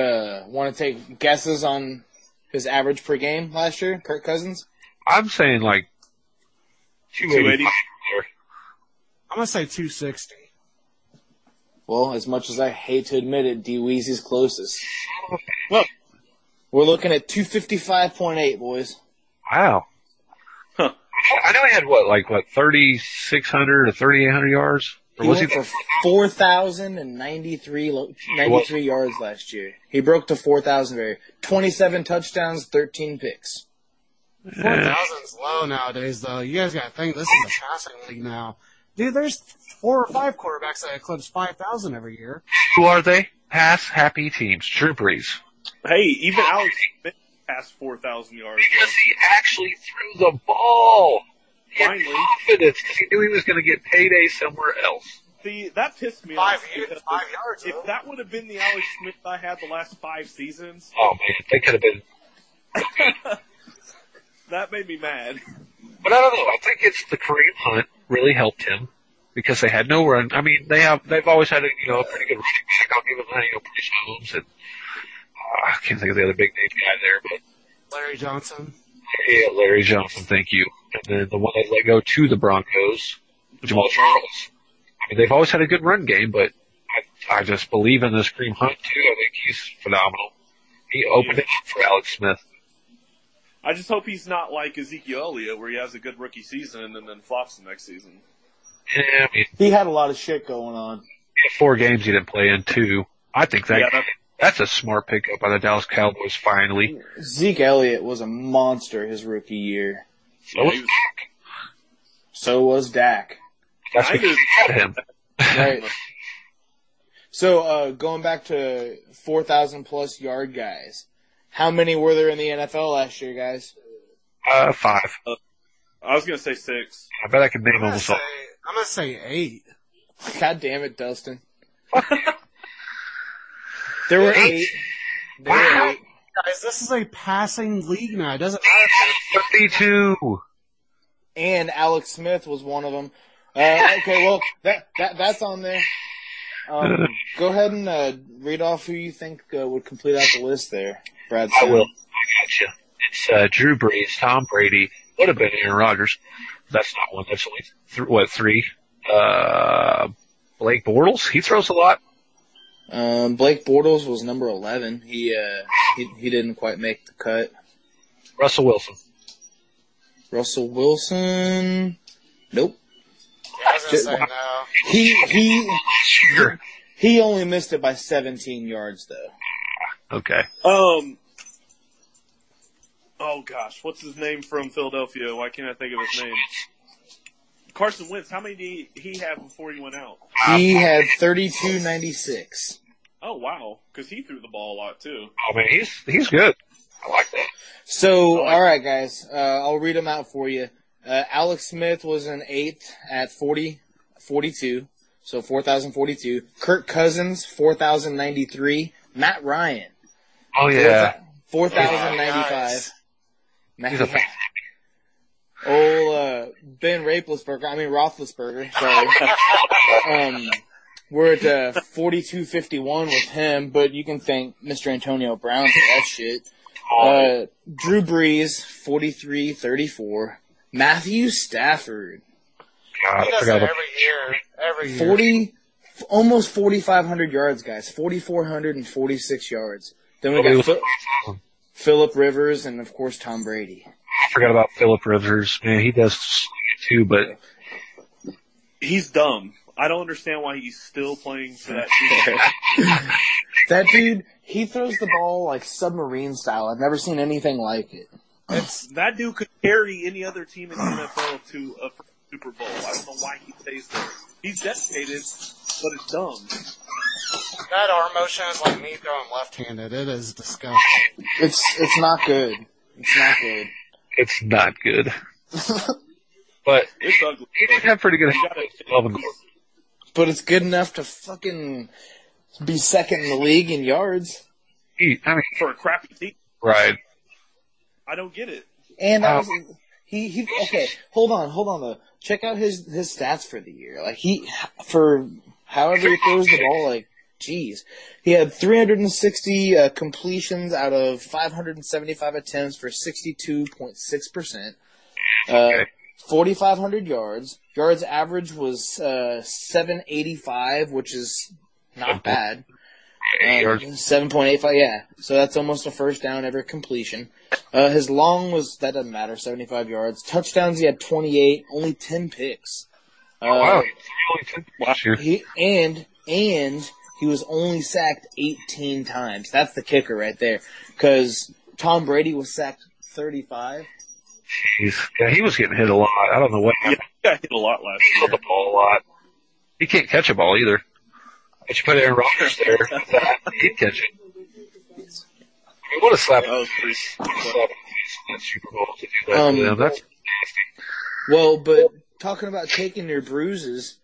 want to take guesses on his average per game last year, Kirk Cousins? I'm saying like 280. I'm going to say 260. Well, as much as I hate to admit it, D. Weezy's closest. Look, we're looking at 255.8, boys. Wow. Huh. I know he had what 3,600 or 3,800 yards? Or was he went for 4,093 yards last year. He broke the 4,000 barrier. 27 touchdowns, 13 picks. 4,000's low nowadays, though. You guys got to think this is a passing league now. Dude, there's 4 or 5 quarterbacks that eclipse 5,000 every year. Who are they? Pass happy teams. Drew Brees. Hey, even Alex Smith passed 4,000 yards. Because he actually threw the ball. Finally. He had confidence because he knew he was going to get payday somewhere else. See, that pissed me off. 5 yards. If that would have been the Alex Smith I had the last 5 seasons. Oh, man, they could have been. That made me mad. But I don't know. I think it's the Kareem Hunt really helped him because they had no run. I mean, they've always had a pretty good running back. I'll give them that, Chris Holmes and I can't think of the other big name guy there, but Larry Johnson. Yeah, Larry Johnson. Thank you. And then the one that let go to the Broncos, Jamal Charles. I mean, they've always had a good run game, but I just believe in this Kareem Hunt too. I think he's phenomenal. He opened it up for Alex Smith. I just hope he's not like Ezekiel Elliott, where he has a good rookie season and then flops the next season. Yeah, I mean, he had a lot of shit going on. 4 games he didn't play in 2. I think that That's a smart pickup by the Dallas Cowboys, finally. Zeke Elliott was a monster his rookie year. So was Dak. That's what you had him. Right. So, going back to 4,000 plus yard guys, how many were there in the NFL last year, guys? 5. I was gonna say 6. I bet I could name almost all. I'm gonna say 8. God damn it, Dustin. There were 8. There were 8. Guys, this is a passing league now. It doesn't matter. 32. And Alex Smith was one of them. Okay, well, that's on there. Go ahead and read off who you think would complete out the list there, Brad. I will. I got you. It's Drew Brees, Tom Brady. Would have been Aaron Rodgers. That's not one. That's only three. Blake Bortles. He throws a lot. Blake Bortles was number 11. He didn't quite make the cut. Russell Wilson. Nope. I was gonna say no. He only missed it by 17 yards though. Okay. Oh gosh, what's his name from Philadelphia? Why can't I think of his name? Carson Wentz, how many did he have before he went out? He had 32.96. Oh wow, because he threw the ball a lot too. I mean, he's good. I like that. So, all right, guys, I'll read them out for you. Alex Smith was an 8th at 42, so 4,042. Kirk Cousins, 4,093. Matt Ryan. Oh yeah. 4,095. He's a fan. Ben Roethlisberger. I mean Roethlisberger. Sorry. We're at 42.51 with him, but you can thank Mr. Antonio Brown for that shit. Drew Brees, 43.34. Matthew Stafford. God, I forgot about every year. 40, almost 4,500 yards, guys. 4,446 yards. Then we got Phillip Rivers and, of course, Tom Brady. I forgot about Phillip Rivers. Man, he does too, but he's dumb. I don't understand why he's still playing for that team. That dude, he throws the ball like submarine style. I've never seen anything like it. That dude could carry any other team in the NFL to a Super Bowl. I don't know why he stays there. He's dedicated, but it's dumb. That arm motion is like me throwing left-handed. It is disgusting. It's not good. But it's ugly. He did have pretty good. But it's good enough to fucking be second in the league in yards. I mean, for a crappy team. Right. I don't get it. And okay, hold on though. Check out his stats for the year. Like however he throws the ball, like jeez. He had 360 completions out of 575 attempts for 62.6%. 4,500 yards. Yards average was 785, which is not bad. 7.85, yeah. So that's almost a first down every completion. His long was, that doesn't matter, 75 yards. Touchdowns, he had 28, only 10 picks. Wow. And he was only sacked 18 times. That's the kicker right there. Because Tom Brady was sacked 35. Jeez. Yeah, he was getting hit a lot. I don't know what happened. Yeah, he got hit a lot last year. He hit the ball a lot. He can't catch a ball either. But you put Aaron Rodgers there, he'd catch it. I mean, what a slap. That was pretty Super Bowl to do that to them. That's nasty. Well, but talking about taking their bruises,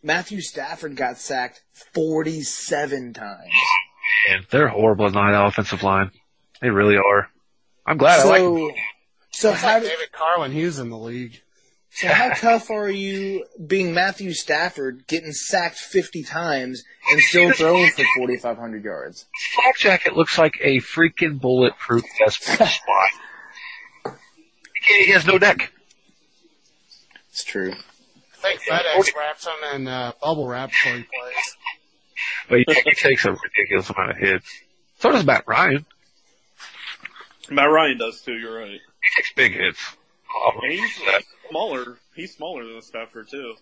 Matthew Stafford got sacked 47 times. Man, they're horrible at that offensive line. They really are. I'm glad I like them. So it's like David Carr when he was in the league. So how tough are you being Matthew Stafford, getting sacked 50 times and still throwing for 4,500 yards? Flak jacket looks like a freaking bulletproof vest for the spot. He has no neck. It's true. I think FedEx wraps him in bubble wrap before he plays. But he takes a ridiculous amount of hits. So does Matt Ryan. Matt Ryan does too, you're right. He takes big hits. And he's smaller than Stafford too.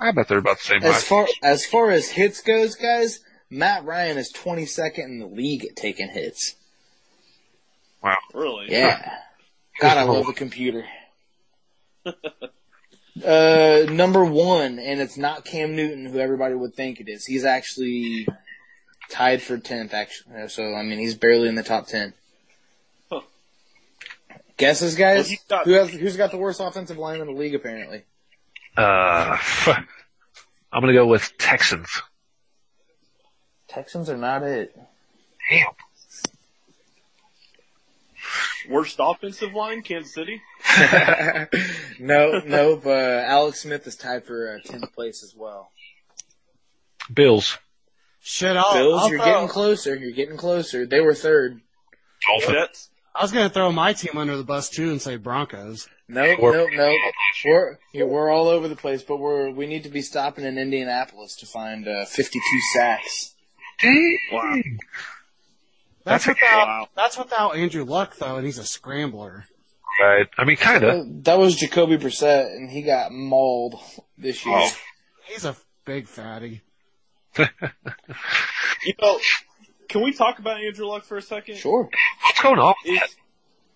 I bet they're about the same height. As far as hits goes, guys, Matt Ryan is 22nd in the league at taking hits. Wow. Really? Yeah. God, I love the computer. Number one, and it's not Cam Newton, who everybody would think it is. He's actually tied for 10th, actually. So, I mean, he's barely in the top 10. Huh. Guesses, guys? Well, who's got the worst offensive line in the league, apparently? I'm going to go with Texans. Texans are not it. Damn. Worst offensive line, Kansas City? No, but Alex Smith is tied for 10th place as well. Bills. Shit, You're getting closer. They were third. Dolphins. I was going to throw my team under the bus, too, and say Broncos. Nope. We're all over the place, but we need to be stopping in Indianapolis to find 52 sacks. Wow. That's without Andrew Luck, though, and he's a scrambler. Right. I mean, kind of. That was Jacoby Brissett, and he got mauled this year. Oh. He's a big fatty. Can we talk about Andrew Luck for a second? Sure. What's going on?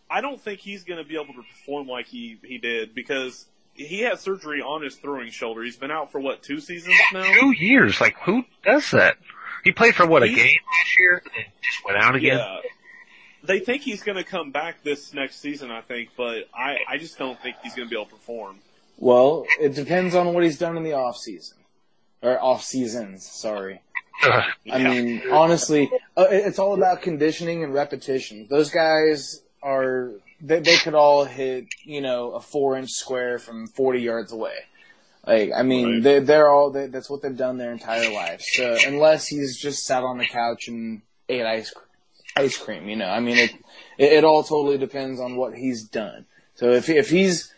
I don't think he's going to be able to perform like he did because he had surgery on his throwing shoulder. He's been out for, 2 seasons now? 2 years. Like, who does that? He played for, a game last year and just went out again? Yeah. They think he's going to come back this next season, I think, but I just don't think he's going to be able to perform. Well, it depends on what he's done in the offseason. Or off-seasons, sorry. Yeah. I mean, honestly, it's all about conditioning and repetition. Those guys are – they could all hit, a 4-inch square from 40 yards away. That's what they've done their entire lives. So unless he's just sat on the couch and ate ice cream, it all totally depends on what he's done. So if he's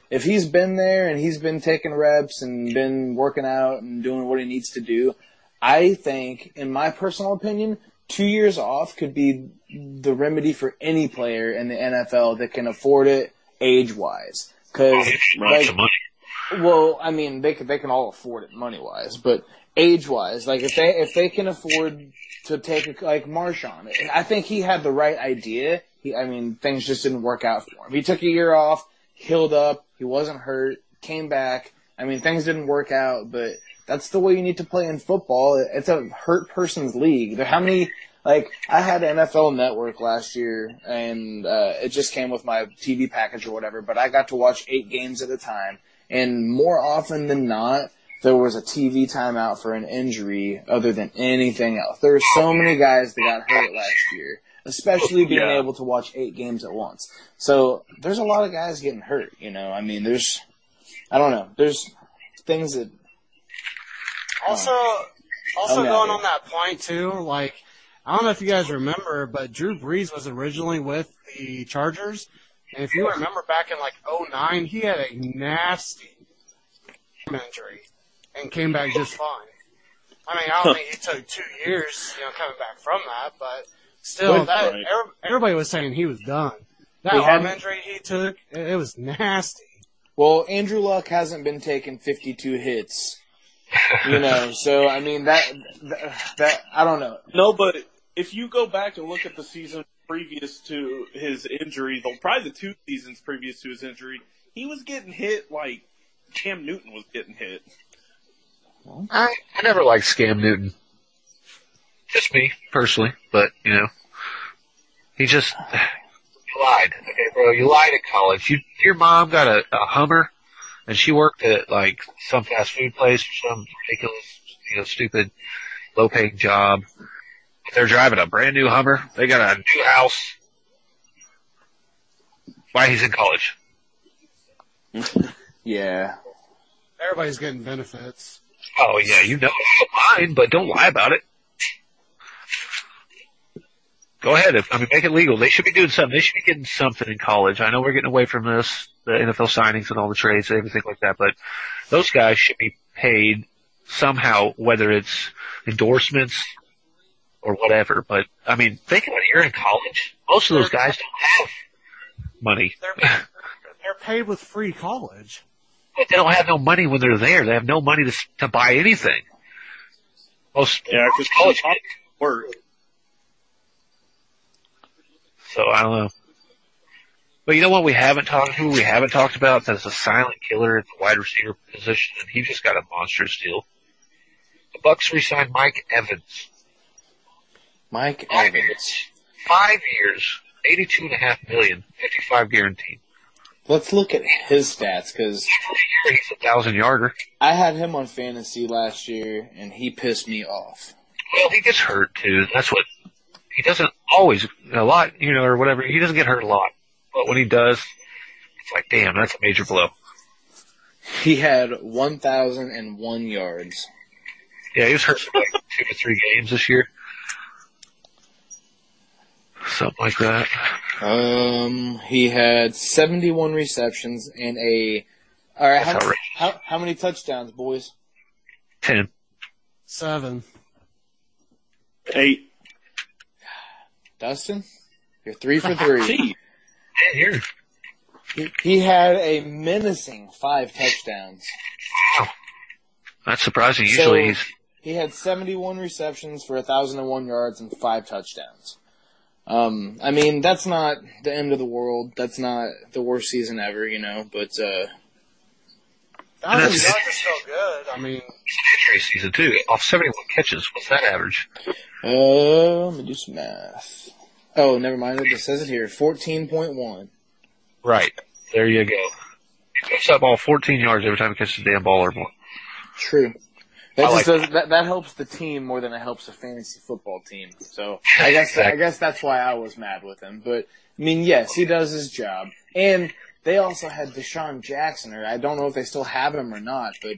been there and he's been taking reps and been working out and doing what he needs to do, I think, in my personal opinion, 2 years off could be the remedy for any player in the NFL that can afford it age-wise. Well, I mean, they can all afford it money-wise, but age-wise, if they can afford to take Marshawn, I think he had the right idea. Things just didn't work out for him. He took a year off, healed up, he wasn't hurt, came back. Things didn't work out, but that's the way you need to play in football. It's a hurt person's league. I had NFL Network last year, and it just came with my TV package or whatever, but I got to watch 8 games at a time. And more often than not, there was a TV timeout for an injury other than anything else. There were so many guys that got hurt last year, especially being able to watch 8 games at once. So there's a lot of guys getting hurt, there's – I don't know. There's things that – Also going on that point, too, I don't know if you guys remember, but Drew Brees was originally with the Chargers. And if you remember back in 2009, he had a nasty injury and came back just fine. I don't think he took 2 years, coming back from that, but still, everybody was saying he was done. That arm injury he took, it was nasty. Well, Andrew Luck hasn't been taking 52 hits, so that I don't know. No, but if you go back and look at the season previous to his injury, probably the 2 seasons previous to his injury, he was getting hit like Cam Newton was getting hit. I never liked Cam Newton. Just me, personally, but, he just lied. Okay, bro, you lied at college. Your mom got a Hummer, and she worked at, some fast food place or some ridiculous, stupid, low-paying job. They're driving a brand new Hummer. They got a new house. Why he's in college? Yeah. Everybody's getting benefits. Oh yeah, it's fine, but don't lie about it. Go ahead. Make it legal. They should be doing something. They should be getting something in college. I know we're getting away from this, the NFL signings and all the trades and everything like that, but those guys should be paid somehow, whether it's endorsements or whatever, but think when you're in college, most of those guys don't have money. They're paid with free college. But they don't have no money when they're there. They have no money to buy anything. Most college kids. work. So I don't know. But you know what we haven't talked to? We haven't talked about that's a silent killer at the wide receiver position, and he just got a monstrous deal. The Bucs re-signed Mike Evans. Mike Evans. 5 years, $82.5 million, $55 guaranteed. Let's look at his stats, because he's a 1,000-yarder. I had him on fantasy last year, and he pissed me off. Well, he gets hurt too. That's what he doesn't always a lot, you know, or whatever. He doesn't get hurt a lot. But when he does, it's like, damn, that's a major blow. He had 1,001 yards. Yeah, he was hurt for like 2 to 3 games this year. Something like that. He had 71 receptions and a... All right, how many touchdowns, boys? 10. 7. 8. Dustin, you're 3 for 3. Here. He had a menacing 5 touchdowns. Wow. That's surprising. Usually he had 71 receptions for 1,001 yards and 5 touchdowns. I mean, that's not the end of the world. That's not the worst season ever, you know, but that was so good. I mean, injury season too. Off 71 catches, what's that average? Let me do some math. Oh, never mind. It just says it here. 14.1. Right. There you go. He picks up all 14 yards every time he catches the damn ball or more. True. That helps the team more than it helps the fantasy football team. So I guess exactly. I guess that's why I was mad with him. But I mean, yes, he does his job. And they also had Deshaun Jackson, or I don't know if they still have him or not, but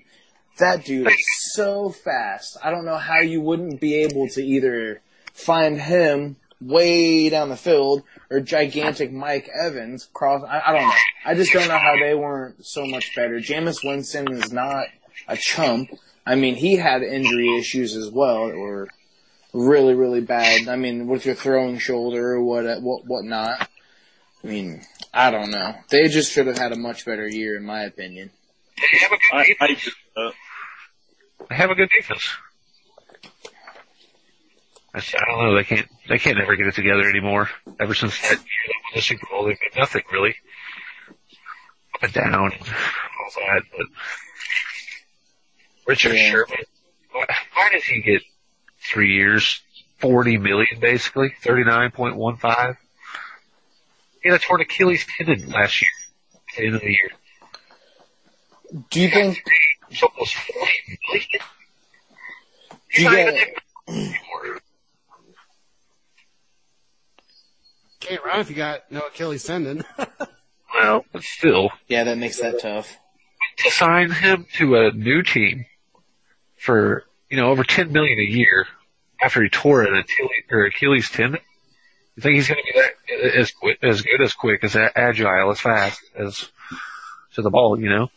that dude is so fast. I don't know how you wouldn't be able to either find him way down the field or gigantic Mike Evans cross. I don't know. I just don't know how they weren't so much better. Jameis Winston is not a chump. I mean, he had injury issues as well, or really, really bad. I mean, with your throwing shoulder or whatnot. I mean, I don't know. They just should have had a much better year, in my opinion. They have a good defense. They have a good defense. I don't know. They can't ever get it together anymore. Ever since that year, the Super Bowl, they've got nothing really. Up and down, all that, but. Richard Sherman, why does he get 3 years, $40 million basically, 39.15? Yeah, that's where Achilles tendon last year, at the end of the year. Do you think it's almost $40 million? Can't run if you got no Achilles tendon. Well, but still. Yeah, that makes that tough. To sign him to a new team for, you know, over $10 million a year after he tore an Achilles tendon. You think he's going to be that as good, as quick, as agile, as fast as to the ball? You know.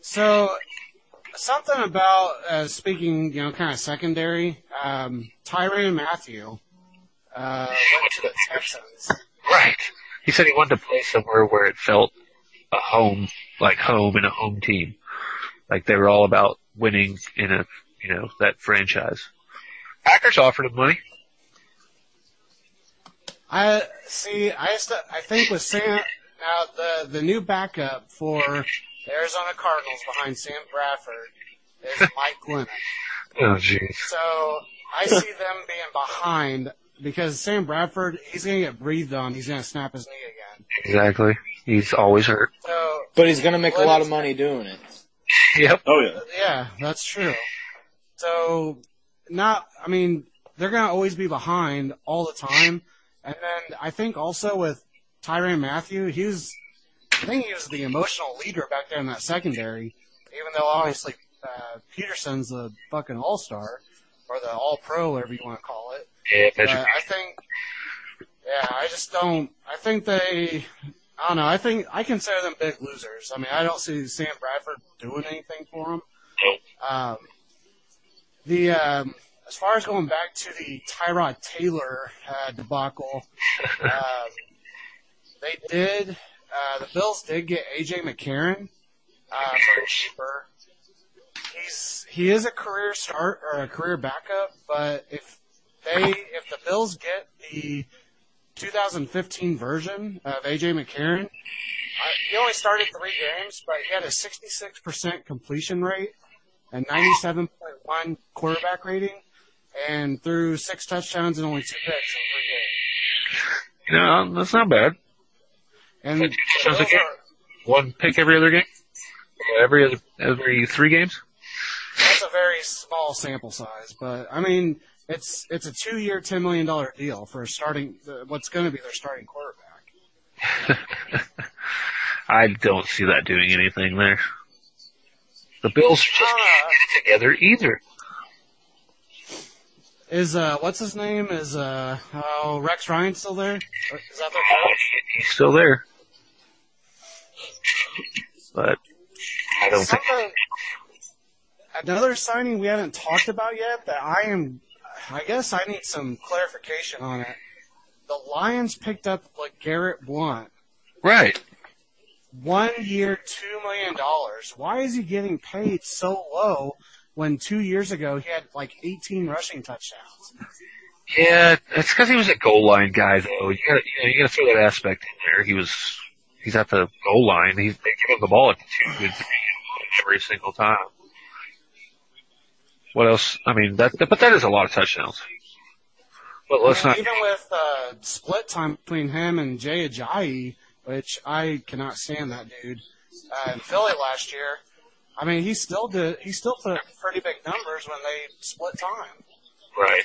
So something about speaking, you know, kind of secondary. Tyrann Mathieu went to the Texans, right? He said he wanted to play somewhere where it felt a home, like home and a home team. Like they were all about winning in a, you know, that franchise. Packers offered him money. I think with Sam, the new backup for the Arizona Cardinals behind Sam Bradford is Mike Glennon. Oh, jeez. So I see them being behind. Because Sam Bradford, he's going to get breathed on. He's going to snap his knee again. Exactly. He's always hurt. So, but he's going to make a lot of money doing it. Yep. Oh, yeah. Yeah, that's true. So, they're going to always be behind all the time. And then I think also with Tyrann Mathieu, he was the emotional leader back there in that secondary, even though obviously Peterson's the fucking all-star, or the all-pro, whatever you want to call it. Yeah, I consider them big losers. I mean, I don't see Sam Bradford doing anything for them. As far as going back to the Tyrod Taylor debacle, they did, the Bills did get A.J. McCarron for cheaper. he is a career start or a career backup, but if the Bills get the 2015 version of A.J. McCarron, he only started 3 games, but he had a 66% completion rate and 97.1 quarterback rating, and threw 6 touchdowns and only 2 picks in 3 games. No, that's not bad. And the 1 pick every other game? Every 3 games? That's a very small sample size, but I mean, it's a 2-year, $10 million deal for what's going to be their starting quarterback. I don't see that doing anything there. The Bills just can't get it together either. What's his name? Rex Ryan still there? Is that their coach? He's still there. But I don't think. Another signing we haven't talked about yet that I guess I need some clarification on it. The Lions picked up LeGarrette Blount. Right. 1 year, $2 million. Why is he getting paid so low when 2 years ago he had 18 rushing touchdowns? Yeah, that's because he was a goal line guy, though. You gotta throw that aspect in there. He's at the goal line. They give him the ball at the 2 every single time. What else? I mean, but that is a lot of touchdowns. But let's not. Even with split time between him and Jay Ajayi, which I cannot stand that dude, in Philly last year, I mean, he still put up pretty big numbers when they split time. Right.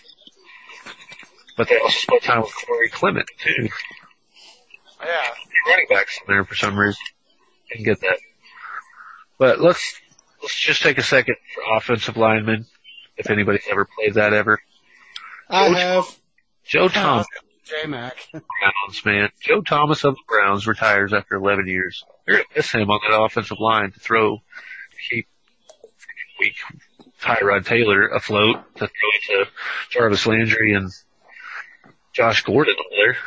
But they also split time with Corey Clement, too. Yeah. Running backs in there for some reason. Didn't get that. But let's just take a second for offensive linemen. If anybody's ever played that ever. Joe Thomas. J-Mac. Browns, man. Joe Thomas of the Browns retires after 11 years. They're going to miss him on that offensive line to throw, keep weak Tyrod Taylor afloat, to throw to Jarvis Landry and Josh Gordon over there.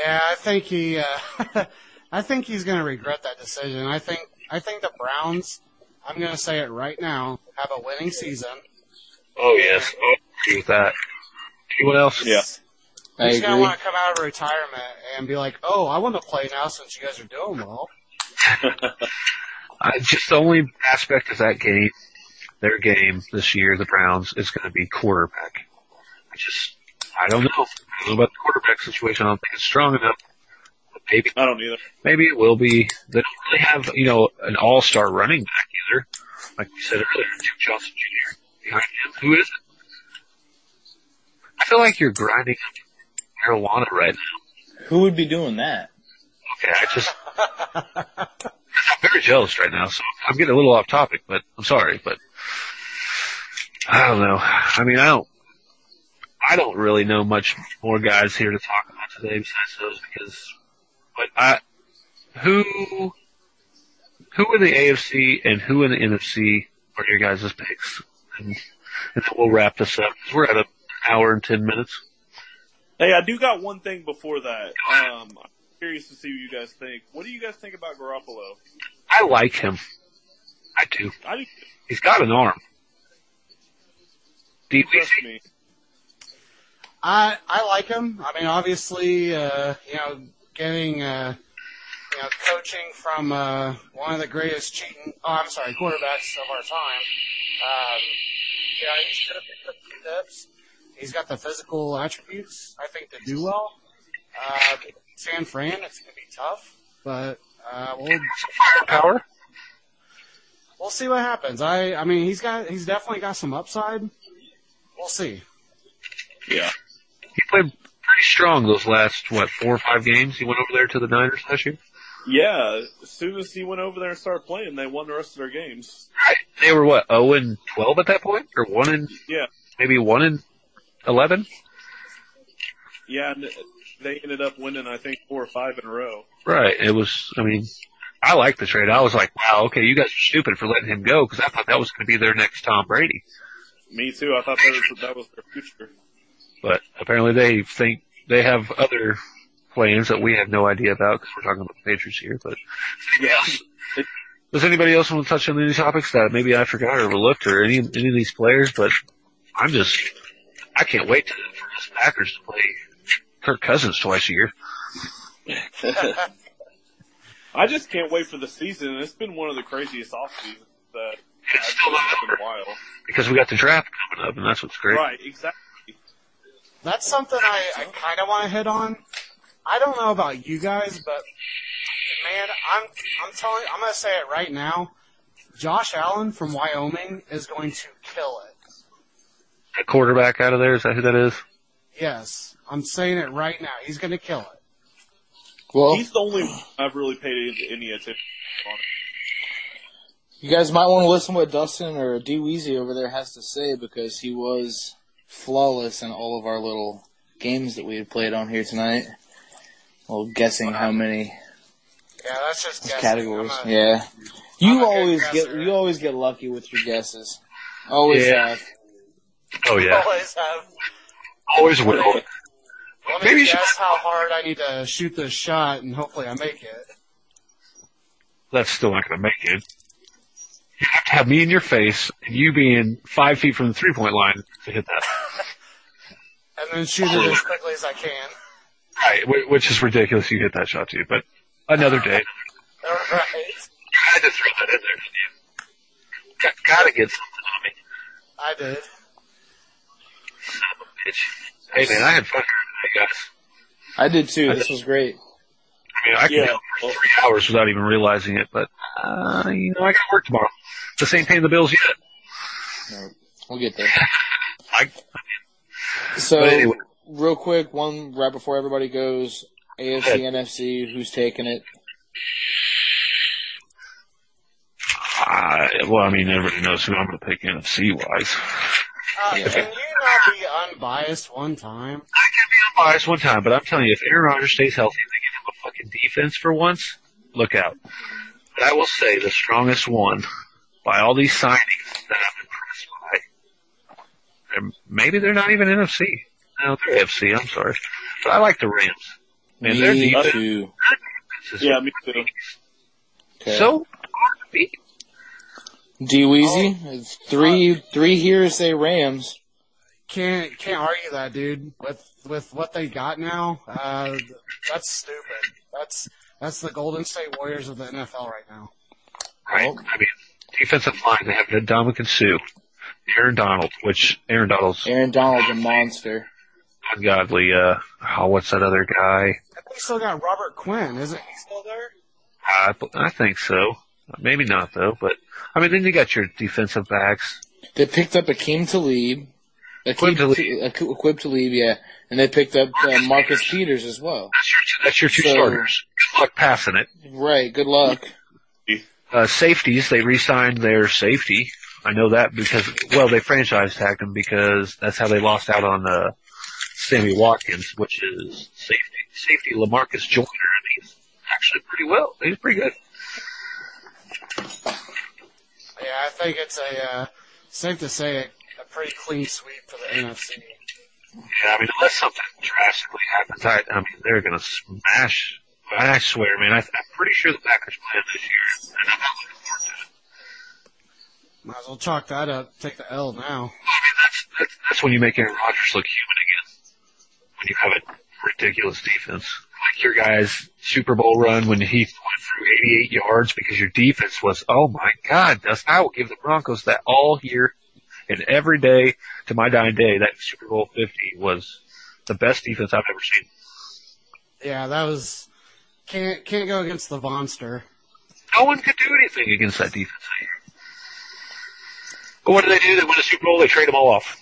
Yeah, I think he's going to regret that decision. I think the Browns, I'm going to say it right now, have a winning season. Oh, yes. I agree with that. Anyone else? Yeah. He's going to want to come out of retirement and be like, oh, I want to play now since you guys are doing well. Just the only aspect of that game, their game this year, the Browns, is going to be quarterback. I don't know. I don't know about the quarterback situation. I don't think it's strong enough. Maybe I don't either. Maybe it will be. They don't really have, an all-star running back either. Like we said earlier, Duke Johnson Jr. behind him. Who is it? I feel like you're grinding up marijuana right now. Who would be doing that? Okay, I'm very jealous right now, so I'm getting a little off topic, but I'm sorry, but I don't know. I mean, I don't really know much more guys here to talk about today besides those because. But who in the AFC and who in the NFC are your guys' picks? And we'll wrap this up. We're at an hour and 10 minutes. Hey, I do got one thing before that. I'm curious to see what you guys think. What do you guys think about Garoppolo? I like him. I do. He's got an arm. Do you trust me? I like him. I mean, obviously, getting coaching from one of the greatest quarterbacks of our time. He's good at the depths. He's got the physical attributes, I think, to do well. San Fran, it's going to be tough, but we'll see what happens. I mean, he's definitely got some upside. We'll see. Yeah, he played pretty strong those last, 4 or 5 games he went over there to the Niners last year? Yeah, as soon as he went over there and started playing, they won the rest of their games. Right. They were, 0-12 at that point? Or 1-11? Yeah, and they ended up winning, I think, 4 or 5 in a row. Right, I like the trade. I was like, wow, okay, you guys are stupid for letting him go, because I thought that was going to be their next Tom Brady. Me too, I thought that was their future. But apparently they think they have other plans that we have no idea about because we're talking about the Patriots here. But yeah, Does anybody else want to touch on any topics that maybe I forgot or overlooked or any of these players? But I can't wait for us Packers to play Kirk Cousins twice a year. I just can't wait for the season. It's been one of the craziest off seasons that it's still been a while. Because we got the draft coming up, and that's what's great. Right, exactly. That's something I kind of want to hit on. I don't know about you guys, but man, I'm going to say it right now. Josh Allen from Wyoming is going to kill it. A quarterback out of there, is that who that is? Yes, I'm saying it right now. He's going to kill it. Well, he's the only one I've really paid any attention on it. You guys might want to listen to what Dustin or D. Weezy over there has to say, because he was flawless in all of our little games that we had played on here tonight. Well, guessing how many. Yeah, that's just guessing. Categories. Yeah, you always get lucky with your guesses. Always have. Oh yeah. Always have. Always will. Let me guess how hard I need to shoot this shot, and hopefully I make it. That's still not going to make it. You have to have me in your face, and you being 5 feet from the three-point line to hit that. And then shoot it as quickly as I can. Right, which is ridiculous. You hit that shot too, but another day. All right. I had to throw that in there. You gotta get something on me. I did. Son of a bitch. Hey man, I had fun. Hey guys. I did too. This was great. I mean, I can help for 3 hours without even realizing it, but I got work tomorrow. This ain't paying the bills yet. No, we'll get there. So anyway. Real quick, one right before everybody goes. AFC, NFC, who's taking it? Everybody knows who I'm going to pick NFC-wise. Can you not be unbiased one time? I can be unbiased one time, but I'm telling you, if Aaron Rodgers stays healthy and they give him a fucking defense for once, look out. But I will say the strongest one, by all these signings that I'm impressed by, maybe they're not even NFC. No, they're FC, I'm sorry. But I like the Rams. Man, me too. Yeah, me too. Okay. So hard to beat. D. Weezy, three here say Rams. Can't argue that, dude. With what they got now, that's stupid. That's the Golden State Warriors of the NFL right now. Right. Oh. I mean, defensive line, they have Ndamukong Suh, Aaron Donald's a monster. Ungodly, what's that other guy? I think we still got Robert Quinn, isn't he still there? I think so. Maybe not, though, but, I mean, then you got your defensive backs. They picked up Aqib Talib, yeah, and they picked up Marcus Peters as well. That's your two starters. Good luck passing it. Right, good luck. Safeties, they re-signed their safety. I know that because, they franchise tagged him because that's how they lost out on Sammy Watkins, which is safety LaMarcus Joyner, and he's actually pretty well. He's pretty good. Yeah, I think it's safe to say a pretty clean sweep for the NFC. Yeah, I mean, unless something drastically happens, they're going to smash. I swear, man, I'm pretty sure the Packers play this year, and I'm not looking forward to it. Might as well chalk that up, take the L now. I mean, that's when you make Aaron Rodgers look human again. When you have a ridiculous defense. Like your guy's Super Bowl run when he went through 88 yards because your defense was, oh my God, I will give the Broncos that all year and every day to my dying day. That Super Bowl 50 was the best defense I've ever seen. Yeah, that was – can't go against the monster. No one could do anything against that defense that year. But what do they do? They win a Super Bowl, they trade them all off.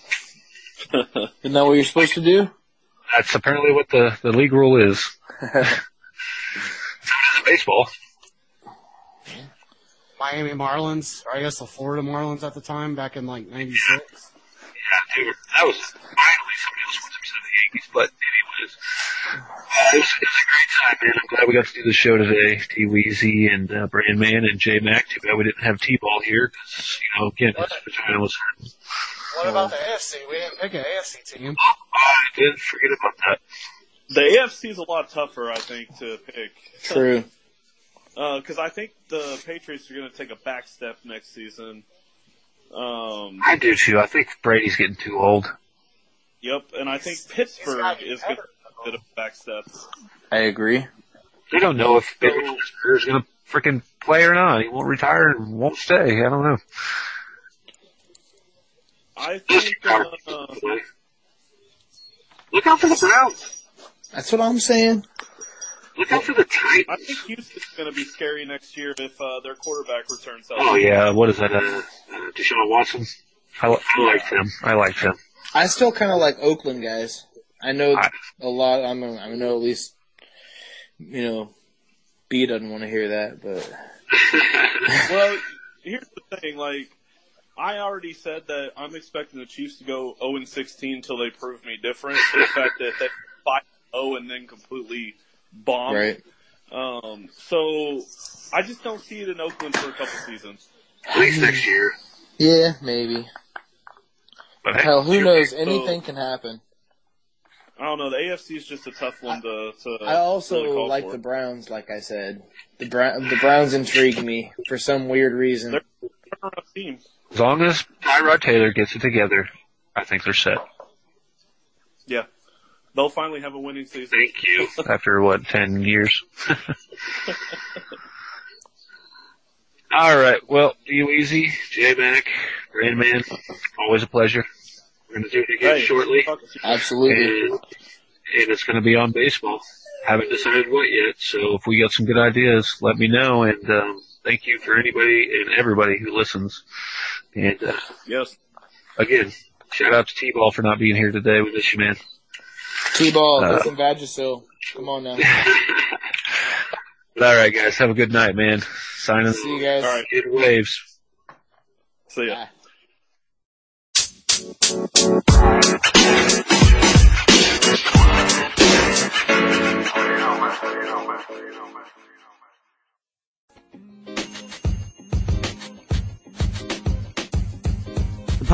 Isn't that what you're supposed to do? That's apparently what the league rule is. Baseball. Miami Marlins, or I guess the Florida Marlins at the time, back in like 96. Yeah, dude, that was finally somebody else went to the Yankees, but anyways. It was a great time, man. I'm glad we got to do the show today. T. Weezy and Brandman and J-Mac. Too bad we didn't have T-Ball here, because, again, his vagina was hurting. What about the AFC? We didn't pick an AFC team. I did forget about that. The AFC is a lot tougher, I think, to pick. True. Because I think the Patriots are going to take a back step next season. I do too. I think Brady's getting too old. Yep, and I think Pittsburgh is going to take a back step. I agree. They don't know if Pittsburgh's going to freaking play or not. He won't retire and won't stay. I don't know. I think. Look out for the Browns. That's what I'm saying. Look out for the Titans. I think Houston's going to be scary next year if their quarterback returns out. Oh yeah, what is that? Deshaun Watson. I like him. I still kind of like Oakland guys. I know a lot. I know at least B doesn't want to hear that, but well, here's the thing. Like I already said that I'm expecting the Chiefs to go 0-16 until they prove me different. The fact that they 5-0 and then completely bomb. Right. So I just don't see it in Oakland for a couple seasons. At least next year. Yeah, maybe. But hell, who knows? Anything can happen. I don't know. The AFC is just a tough one to I also really like for. The Browns, like I said. The Browns intrigue me for some weird reason. They're a turnaround team. As long as Tyrod Taylor gets it together, I think they're set. Yeah. They'll finally have a winning season. Thank you. After, 10 years? All right. Well, D. Weezy, J-Mac, Brandman, always a pleasure. We're going to do it again shortly. Absolutely. And it's going to be on baseball. Haven't decided what yet, so if we got some good ideas, let me know. And thank you for anybody and everybody who listens. And yes. Again, shout out to T-Ball for not being here today. We miss you, man. T-Ball, listen, Vagisil. Come on now. All right, guys. Have a good night, man. Signing. See you guys. All right, Heated Waves. See ya. Bye. The